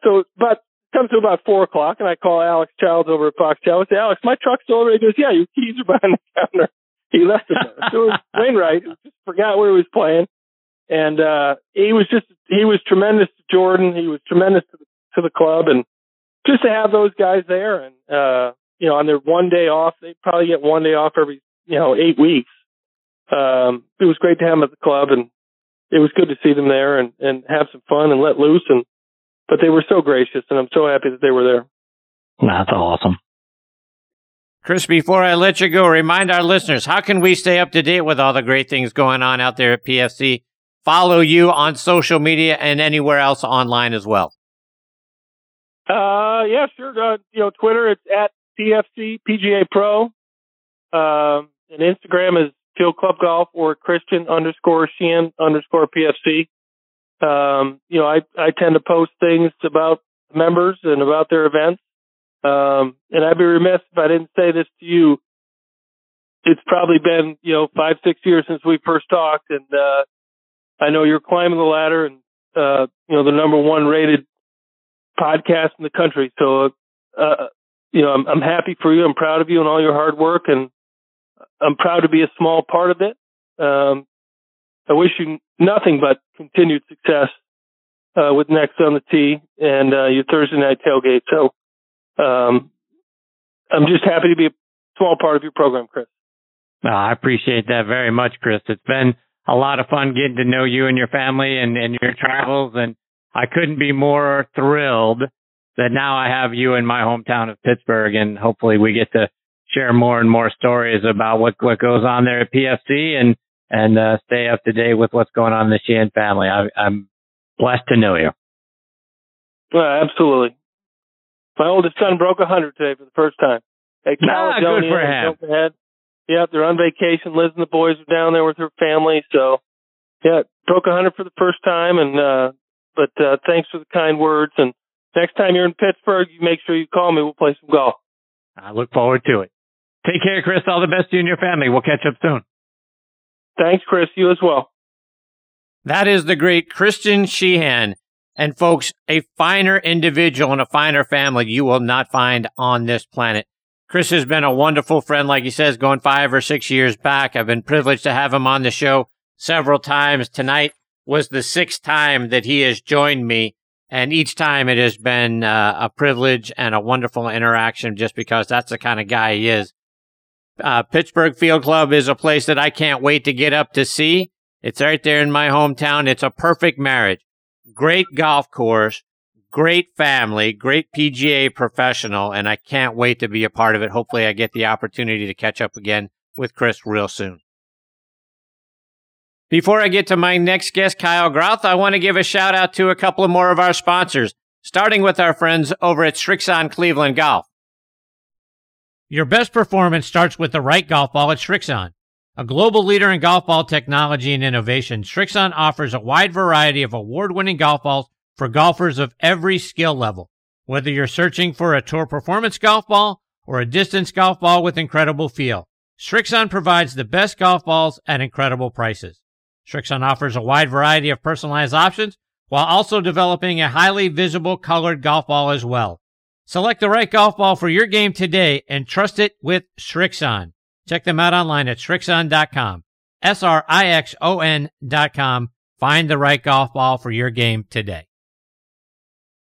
comes to about 4 o'clock, and I call Alex Childs over at Fox Chapel. I say, "Alex, my truck's over." He goes, "Yeah, your keys are behind the counter." He left them there. So it was Wainwright, who just forgot where he was playing, and he was tremendous to Jordan. He was tremendous to the club, and just to have those guys there, and on their one day off, they probably get one day off every 8 weeks. It was great to have them at the club, and it was good to see them there and have some fun and let loose . But they were so gracious, and I'm so happy that they were there. That's awesome. Chris, before I let you go, remind our listeners, how can we stay up to date with all the great things going on out there at PFC? Follow you on social media and anywhere else online as well. Yeah, sure. Twitter, it's at PFC PGA Pro. And Instagram is Field Club Golf or Christian_Sheehan_PFC. I tend to post things about members and about their events. And I'd be remiss if I didn't say this to you. It's probably been, 5-6 years since we first talked. And, I know you're climbing the ladder and, the #1 rated podcast in the country. So, I'm happy for you. I'm proud of you and all your hard work. And I'm proud to be a small part of it. I wish you nothing but continued success with Next on the Tee and your Thursday night tailgate. So I'm just happy to be a small part of your program, Chris. I appreciate that very much, Chris. It's been a lot of fun getting to know you and your family and your travels, and I couldn't be more thrilled that now I have you in my hometown of Pittsburgh, and hopefully we get to share more and more stories about what goes on there at PFC and stay up to date with what's going on in the Sheehan family. I'm blessed to know you. Well, absolutely. My oldest son broke 100 today for the first time. Good for him. Yeah, they're on vacation. Liz and the boys are down there with her family. So, yeah, broke 100 for the first time. But thanks for the kind words. And next time you're in Pittsburgh, you make sure you call me. We'll play some golf. I look forward to it. Take care, Chris. All the best to you and your family. We'll catch up soon. Thanks, Chris. You as well. That is the great Christian Sheehan. And folks, a finer individual and a finer family you will not find on this planet. Chris has been a wonderful friend, like he says, going 5 or 6 years back. I've been privileged to have him on the show several times. Tonight was the 6th time that he has joined me. And each time it has been a privilege and a wonderful interaction just because that's the kind of guy he is. Pittsburgh Field Club is a place that I can't wait to get up to see. It's right there in my hometown. It's a perfect marriage. Great golf course, great family, great PGA professional, and I can't wait to be a part of it. Hopefully I get the opportunity to catch up again with Chris real soon. Before I get to my next guest, Kyle Groth, I want to give a shout out to a couple of more of our sponsors, starting with our friends over at Strixon Cleveland Golf. Your best performance starts with the right golf ball at Strixon. A global leader in golf ball technology and innovation, Strixon offers a wide variety of award-winning golf balls for golfers of every skill level. Whether you're searching for a tour performance golf ball or a distance golf ball with incredible feel, Strixon provides the best golf balls at incredible prices. Strixon offers a wide variety of personalized options while also developing a highly visible colored golf ball as well. Select the right golf ball for your game today and trust it with Strixon. Check them out online at Strixon.com. Strixon.com. Find the right golf ball for your game today.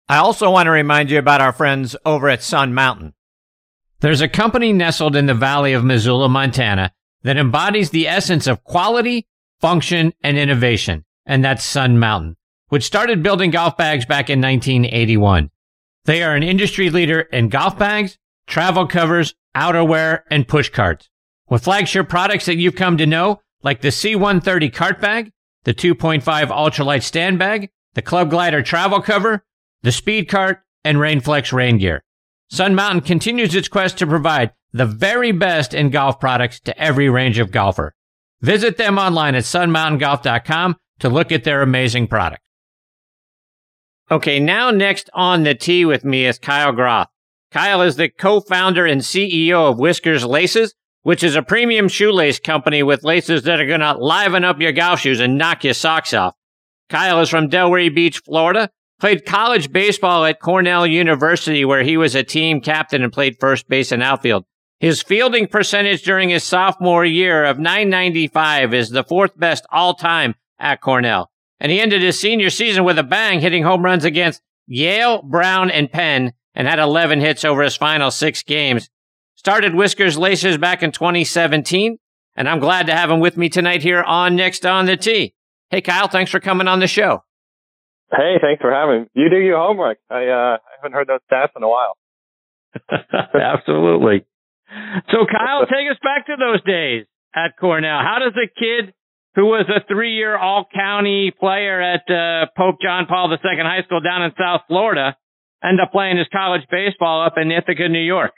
I also want to remind you about our friends over at Sun Mountain. There's a company nestled in the valley of Missoula, Montana, that embodies the essence of quality, function, and innovation, and that's Sun Mountain, which started building golf bags back in 1981. They are an industry leader in golf bags, travel covers, outerwear, and push carts. With flagship products that you've come to know, like the C130 cart bag, the 2.5 ultralight stand bag, the Club Glider travel cover, the speed cart, and Rainflex rain gear. Sun Mountain continues its quest to provide the very best in golf products to every range of golfer. Visit them online at sunmountaingolf.com to look at their amazing products. Okay, now next on the tee with me is Kyle Groth. Kyle is the co-founder and CEO of Whiskers Laces, which is a premium shoelace company with laces that are going to liven up your golf shoes and knock your socks off. Kyle is from Delray Beach, Florida, played college baseball at Cornell University where he was a team captain and played first base and outfield. His fielding percentage during his sophomore year of .995 is the fourth best all-time at Cornell. And he ended his senior season with a bang, hitting home runs against Yale, Brown, and Penn, and had 11 hits over his final 6 games. Started Whiskers Laces back in 2017, and I'm glad to have him with me tonight here on Next on the Tee. Hey, Kyle, thanks for coming on the show. Hey, thanks for having me. You do your homework. I haven't heard those stats in a while. Absolutely. So, Kyle, take us back to those days at Cornell. How does a kid who was a 3-year all-county player at Pope John Paul II High School down in South Florida end up playing his college baseball up in Ithaca, New York?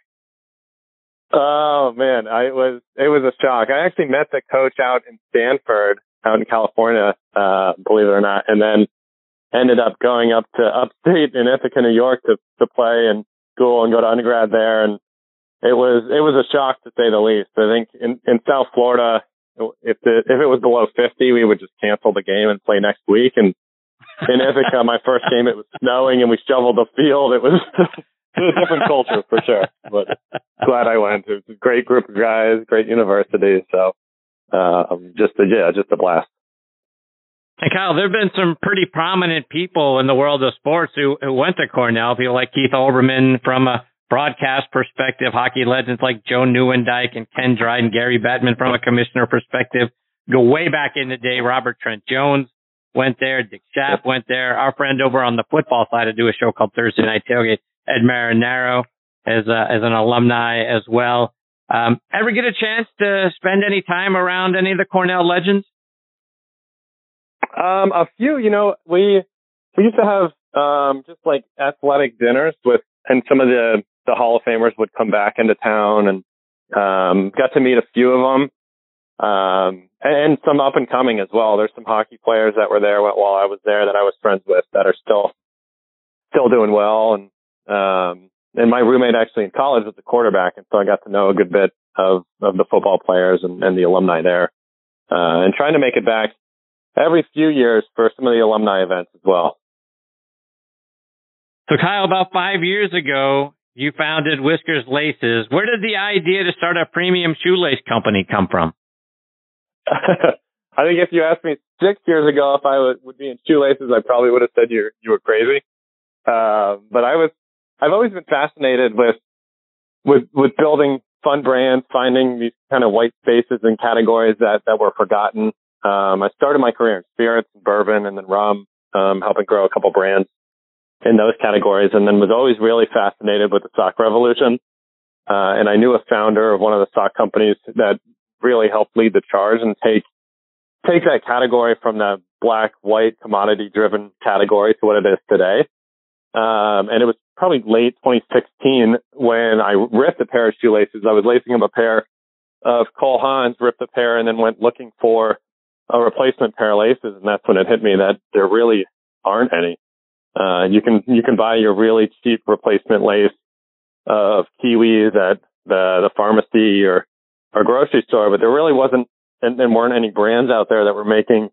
Oh, man, it was a shock. I actually met the coach out in Stanford, out in California, believe it or not, and then ended up going up to upstate in Ithaca, New York to play in school and go to undergrad there. And it was a shock, to say the least. I think in South Florida, if it was below 50, we would just cancel the game and play next week. And in Ithaca, my first game, it was snowing and we shoveled the field. It was a different culture for sure, but glad I went. It was a great group of guys, great university. So just a blast. And Kyle, there have been some pretty prominent people in the world of sports who went to Cornell. People like Keith Olbermann from a broadcast perspective, hockey legends like Joe Newendike and Ken Dryden, Gary Bettman from a commissioner perspective, go way back in the day. Robert Trent Jones went there. Dick Schaaf went there. Our friend over on the football side to do a show called Thursday Night Tailgate, Ed Marinaro, as an alumni as well. Ever get a chance to spend any time around any of the Cornell legends? A few, you know, we used to have, just like athletic dinners with, and some of the Hall of Famers would come back into town, and, got to meet a few of them. And some up and coming as well. There's some hockey players that were there while I was there that I was friends with that are still doing well. And my roommate actually in college was a quarterback, and so I got to know a good bit of the football players and the alumni there. And trying to make it back every few years for some of the alumni events as well. So Kyle, about 5 years ago, you founded Whiskers Laces. Where did the idea to start a premium shoelace company come from? I think if you asked me 6 years ago if I would be in shoelaces, I probably would have said you were crazy. But I've always been fascinated with building fun brands, finding these kind of white spaces and categories that were forgotten. I started my career in spirits, bourbon, and then rum, helping grow a couple brands in those categories, and then was always really fascinated with the sock revolution. And I knew a founder of one of the sock companies that really helped lead the charge and take that category from the black, white, commodity-driven category to what it is today. And it was probably late 2016 when I ripped a pair of shoelaces. I was lacing up a pair of Cole Haan's, ripped a pair, and then went looking for a replacement pair of laces, and that's when it hit me that there really aren't any. You can buy your really cheap replacement lace of kiwis at the pharmacy or grocery store, but there really wasn't and weren't any brands out there that were making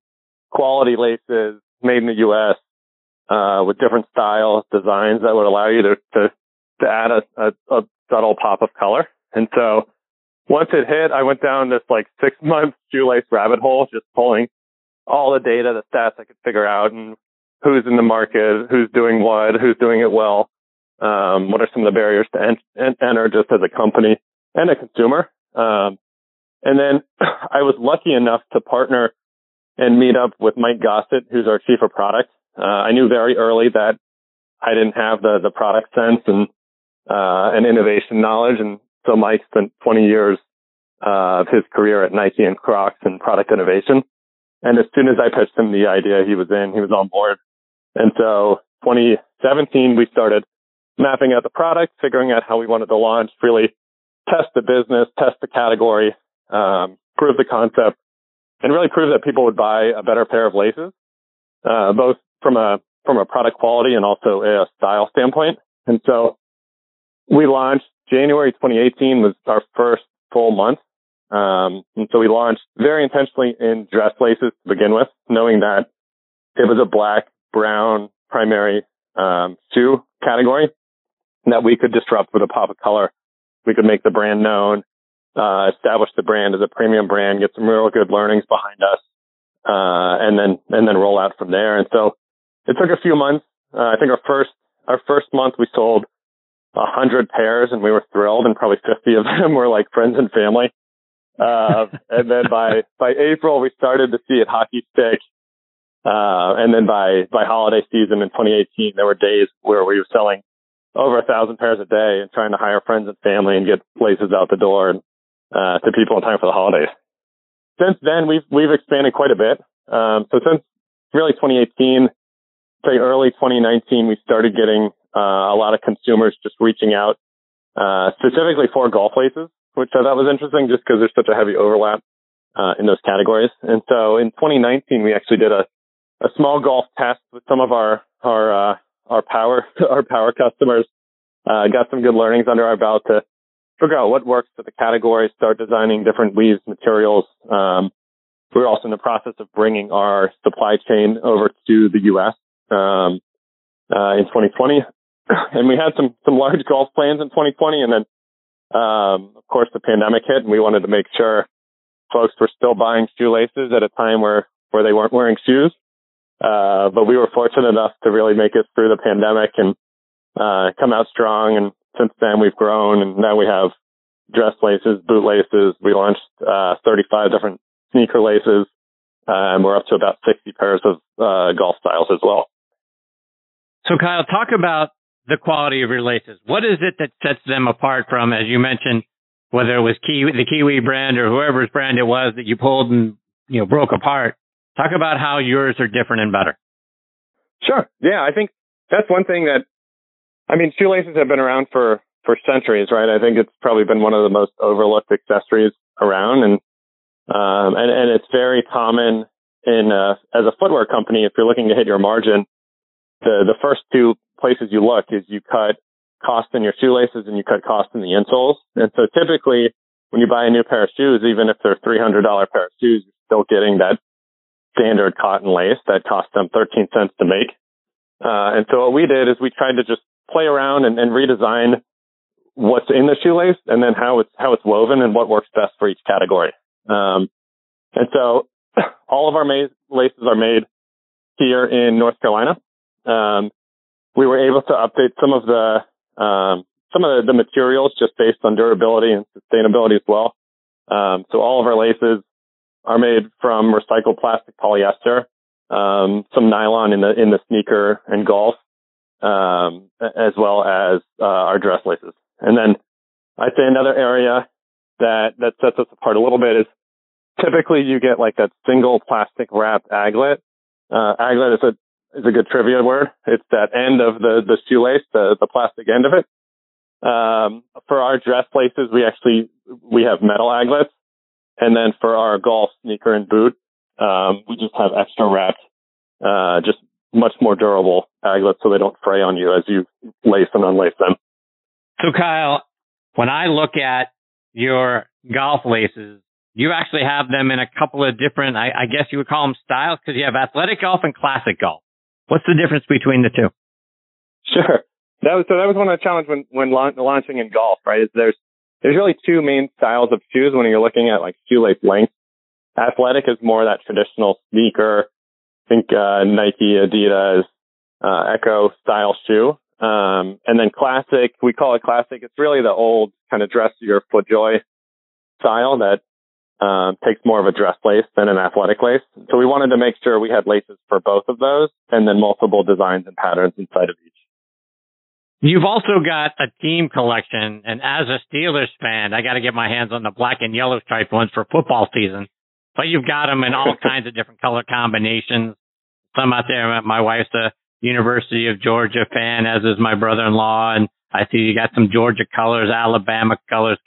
quality laces made in the U.S. With different styles, designs that would allow you to add a subtle pop of color. And so once it hit, I went down this like 6 month shoelace rabbit hole, just pulling all the data, the stats I could figure out, and who's in the market, who's doing what, who's doing it well, what are some of the barriers to enter just as a company and a consumer. And then I was lucky enough to partner and meet up with Mike Gossett, who's our chief of product. I knew very early that I didn't have the product sense and innovation knowledge, and so Mike spent 20 years of his career at Nike and Crocs and product innovation. And as soon as I pitched him the idea, he was on board. And so 2017, we started mapping out the product, figuring out how we wanted to launch, really test the business, test the category, prove the concept, and really prove that people would buy a better pair of laces, both from a product quality and also a style standpoint. And so we launched January 2018 was our first full month. And so we launched very intentionally in dress laces to begin with, knowing that it was a black, brown primary, shoe category that we could disrupt with a pop of color. We could make the brand known, establish the brand as a premium brand, get some real good learnings behind us, and then roll out from there. And so it took a few months. I think our first month we sold 100 pairs and we were thrilled, and probably 50 of them were like friends and family. And then by April, we started to see it hockey stick. And then by holiday season in 2018, there were days where we were selling over 1,000 pairs a day and trying to hire friends and family and get laces out the door and, to people in time for the holidays. Since then, we've expanded quite a bit. So since really 2018, say early 2019, we started getting, a lot of consumers just reaching out, specifically for golf laces, which I thought was interesting just because there's such a heavy overlap in those categories. And so in 2019, we actually did a small golf test with some of our power customers, got some good learnings under our belt to figure out what works for the category, start designing different weaves, materials. We were also in the process of bringing our supply chain over to the U.S. In 2020. And we had some large golf plans in 2020, and then of course, the pandemic hit, and we wanted to make sure folks were still buying shoelaces at a time where they weren't wearing shoes. But we were fortunate enough to really make it through the pandemic and come out strong. And since then we've grown, and now we have dress laces, boot laces. We launched 35 different sneaker laces, and we're up to about 60 pairs of golf styles as well. So, Kyle, talk about the quality of your laces. What is it that sets them apart from, as you mentioned, whether it was the Kiwi brand or whoever's brand it was that you pulled and broke apart? Talk about how yours are different and better. Sure. Yeah, I think that's one thing that, shoelaces have been around for centuries, right? I think it's probably been one of the most overlooked accessories around, and it's very common in as a footwear company. If you're looking to hit your margin, the first two places you look is you cut cost in your shoelaces and you cut cost in the insoles. And so typically when you buy a new pair of shoes, even if they're $300 pair of shoes, you're still getting that standard cotton lace that cost them 13 cents to make. And so what we did is we tried to just play around and redesign what's in the shoelace and then how it's woven and what works best for each category. And so all of our laces are made here in North Carolina. We were able to update some of the materials just based on durability and sustainability as well. So all of our laces are made from recycled plastic polyester, some nylon in the sneaker and golf, as well as our dress laces. And then I'd say another area that sets us apart a little bit is typically you get like that single plastic wrapped aglet. Aglet is a good trivia word. It's that end of the shoelace, the plastic end of it. For our dress laces, we have metal aglets. And then for our golf sneaker and boot, we just have extra wrapped, just much more durable aglets so they don't fray on you as you lace and unlace them. So, Kyle, when I look at your golf laces, you actually have them in a couple of different, I guess you would call them styles, because you have athletic golf and classic golf. What's the difference between the two? Sure. That was one of the challenges when launching in golf, right? Is there's really two main styles of shoes when you're looking at like shoelace length. Athletic is more that traditional sneaker. I think Nike, Adidas, Echo style shoe. And then classic, we call it classic. It's really the old kind of dressier FootJoy style that takes more of a dress lace than an athletic lace. So we wanted to make sure we had laces for both of those and then multiple designs and patterns inside of each. You've also got a team collection, and as a Steelers fan, I got to get my hands on the black and yellow striped ones for football season. But you've got them in all kinds of different color combinations. Some out there, my wife's a University of Georgia fan, as is my brother-in-law, and I see you got some Georgia colors, Alabama colors,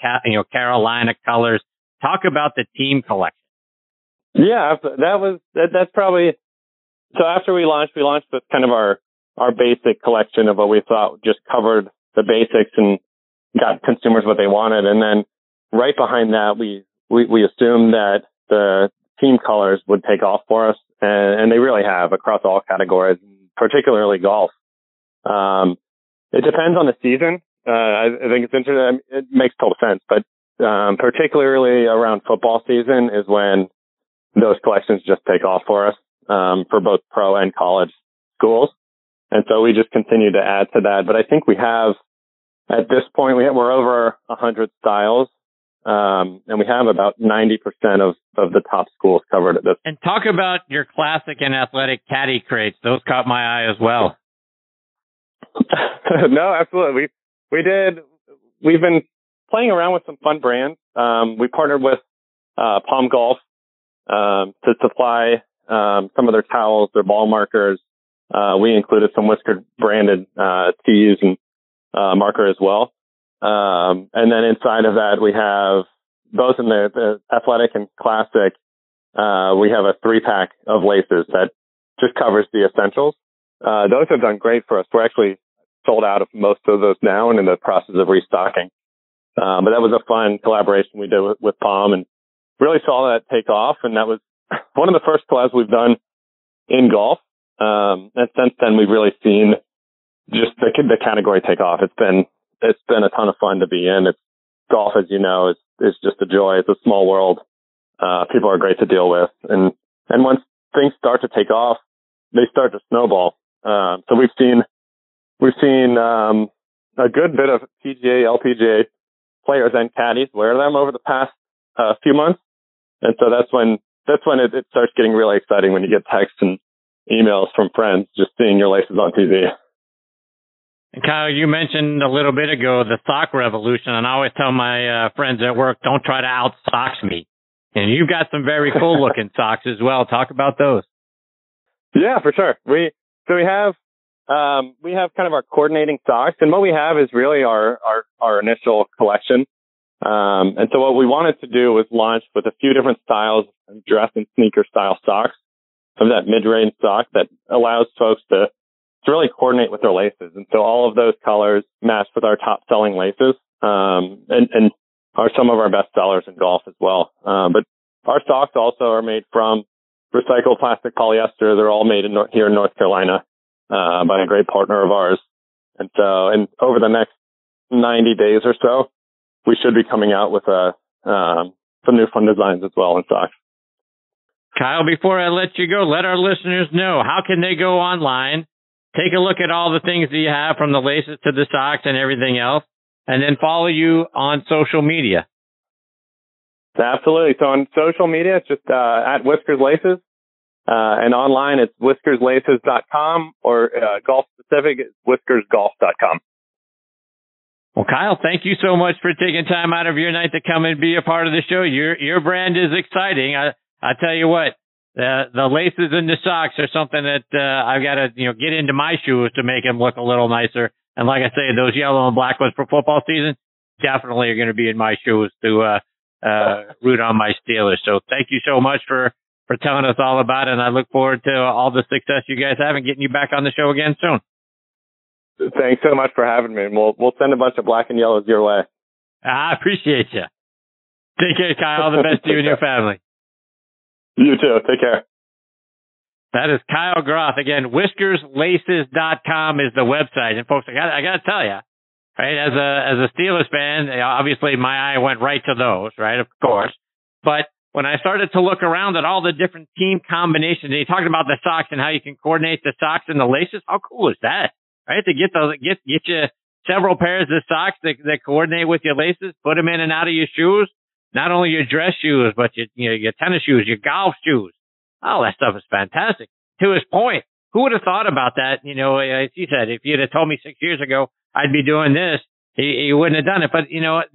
Carolina colors. Talk about the team collection. Yeah, that's probably. So after we launched with kind of our basic collection of what we thought just covered the basics and got consumers what they wanted. And then right behind that, we assumed that the team colors would take off for us. And they really have across all categories, particularly golf. It depends on the season. I think it's interesting. It makes total sense, but particularly around football season is when those collections just take off for us, for both pro and college schools. And so we just continue to add to that. But I think we have, at this point, we're over 100 styles, and we have about 90% of the top schools covered at this. And talk about your classic and athletic caddy crates. Those caught my eye as well. No, absolutely. We've been playing around with some fun brands. We partnered with Palm Golf to supply some of their towels, their ball markers. We included some Whisker branded tees and marker as well. And then inside of that, we have both in the athletic and classic, we have a 3-pack of laces that just covers the essentials. Those have done great for us. We're actually sold out of most of those now and in the process of restocking. But that was a fun collaboration we did with Palm and really saw that take off. And that was one of the first collabs we've done in golf. And since then, we've really seen just the category take off. It's been a ton of fun to be in. It's golf, as you know, is just a joy. It's a small world. People are great to deal with, and once things start to take off, they start to snowball. So we've seen a good bit of PGA, LPGA players and caddies wear them over the past few months. And so that's when it starts getting really exciting, when you get texts and emails from friends just seeing your laces on TV. And Kyle, you mentioned a little bit ago the sock revolution, and I always tell my friends at work, don't try to out-socks me. And you've got some very cool-looking socks as well. Talk about those. Yeah, for sure. We have kind of our coordinating socks, and what we have is really our initial collection. And so what we wanted to do was launch with a few different styles of dress and sneaker style socks, of that mid-range sock that allows folks to really coordinate with their laces. And so all of those colors match with our top selling laces, and are some of our best sellers in golf as well. But our socks also are made from recycled plastic polyester. They're all made here in North Carolina, by a great partner of ours. And so, and over the next 90 days or so, we should be coming out with some new fun designs as well in socks. Kyle, before I let you go, let our listeners know, how can they go online, take a look at all the things that you have, from the laces to the socks and everything else, and then follow you on social media? Absolutely. So on social media, it's just at Whiskers Laces, and online it's whiskerslaces.com, or golf specific, it's whiskersgolf.com. Well, Kyle, thank you so much for taking time out of your night to come and be a part of the show. Your brand is exciting. I tell you what, the laces and the socks are something that I've got to get into my shoes to make them look a little nicer. And like I say, those yellow and black ones for football season definitely are going to be in my shoes to root on my Steelers. So thank you so much for telling us all about it, and I look forward to all the success you guys have and getting you back on the show again soon. Thanks so much for having me. We'll send a bunch of black and yellows your way. I appreciate you. Take care, Kyle. All the best to you and your family. You too. Take care. That is Kyle Groth. Again, whiskerslaces.com is the website. And folks, I got to tell you, right, as a Steelers fan, obviously my eye went right to those, right, of course. But when I started to look around at all the different team combinations, and you talked about the socks and how you can coordinate the socks and the laces. How cool is that, right? To get those, get you several pairs of socks that coordinate with your laces, put them in and out of your shoes. Not only your dress shoes, but your tennis shoes, your golf shoes. All that stuff is fantastic. To his point, who would have thought about that? As he said, if you'd have told me 6 years ago I'd be doing this, he wouldn't have done it. But,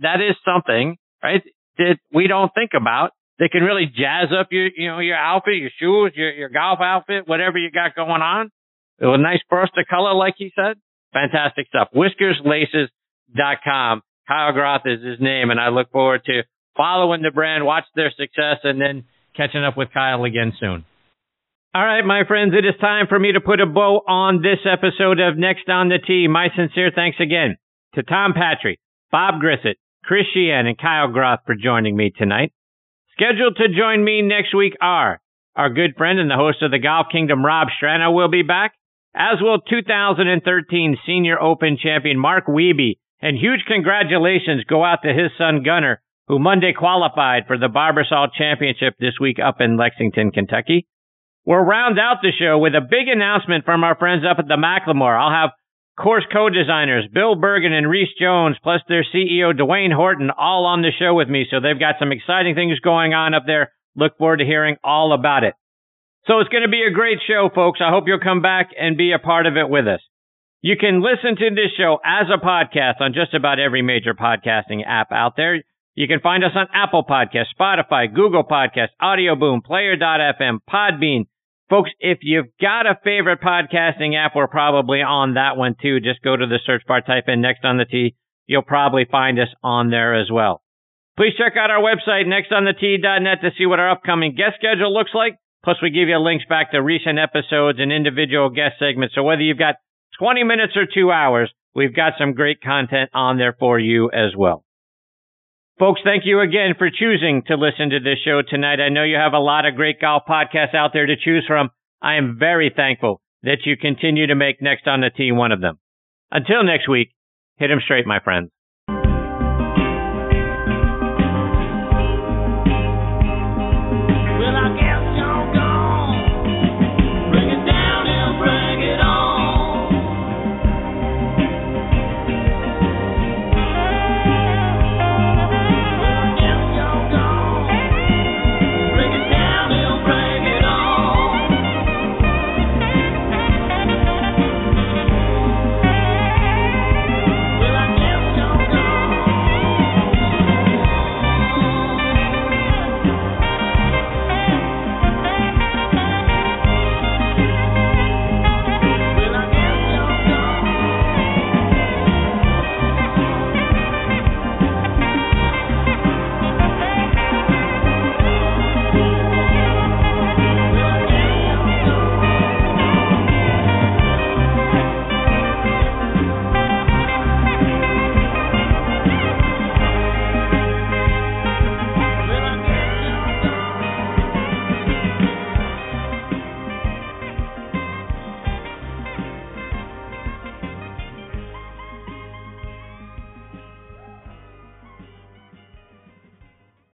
that is something, right, that we don't think about that can really jazz up your outfit, your shoes, your golf outfit, whatever you got going on. A nice burst of color, like he said. Fantastic stuff. Whiskerslaces.com. Kyle Groth is his name, and I look forward to following the brand, watch their success, and then catching up with Kyle again soon. All right, my friends, it is time for me to put a bow on this episode of Next on the Tee. My sincere thanks again to Tom Patri, Bob Grissett, Chris Sheehan, and Kyle Groth for joining me tonight. Scheduled to join me next week are our good friend and the host of the Golf Kingdom, Rob Strano, will be back, as will 2013 Senior Open champion Mark Wiebe. And huge congratulations go out to his son, Gunnar, who Monday qualified for the Barbasol Championship this week up in Lexington, Kentucky. We'll round out the show with a big announcement from our friends up at the McLemore. I'll have course co-designers Bill Bergen and Reese Jones, plus their CEO, Dwayne Horton, all on the show with me. So they've got some exciting things going on up there. Look forward to hearing all about it. So it's going to be a great show, folks. I hope you'll come back and be a part of it with us. You can listen to this show as a podcast on just about every major podcasting app out there. You can find us on Apple Podcasts, Spotify, Google Podcasts, Audioboom, Player.fm, Podbean. Folks, if you've got a favorite podcasting app, we're probably on that one too. Just go to the search bar, type in Next on the Tee. You'll probably find us on there as well. Please check out our website, nextonthetee.net, to see what our upcoming guest schedule looks like. Plus, we give you links back to recent episodes and individual guest segments. So whether you've got 20 minutes or 2 hours, we've got some great content on there for you as well. Folks, thank you again for choosing to listen to this show tonight. I know you have a lot of great golf podcasts out there to choose from. I am very thankful that you continue to make Next on the Tee one of them. Until next week, hit 'em straight, my friends.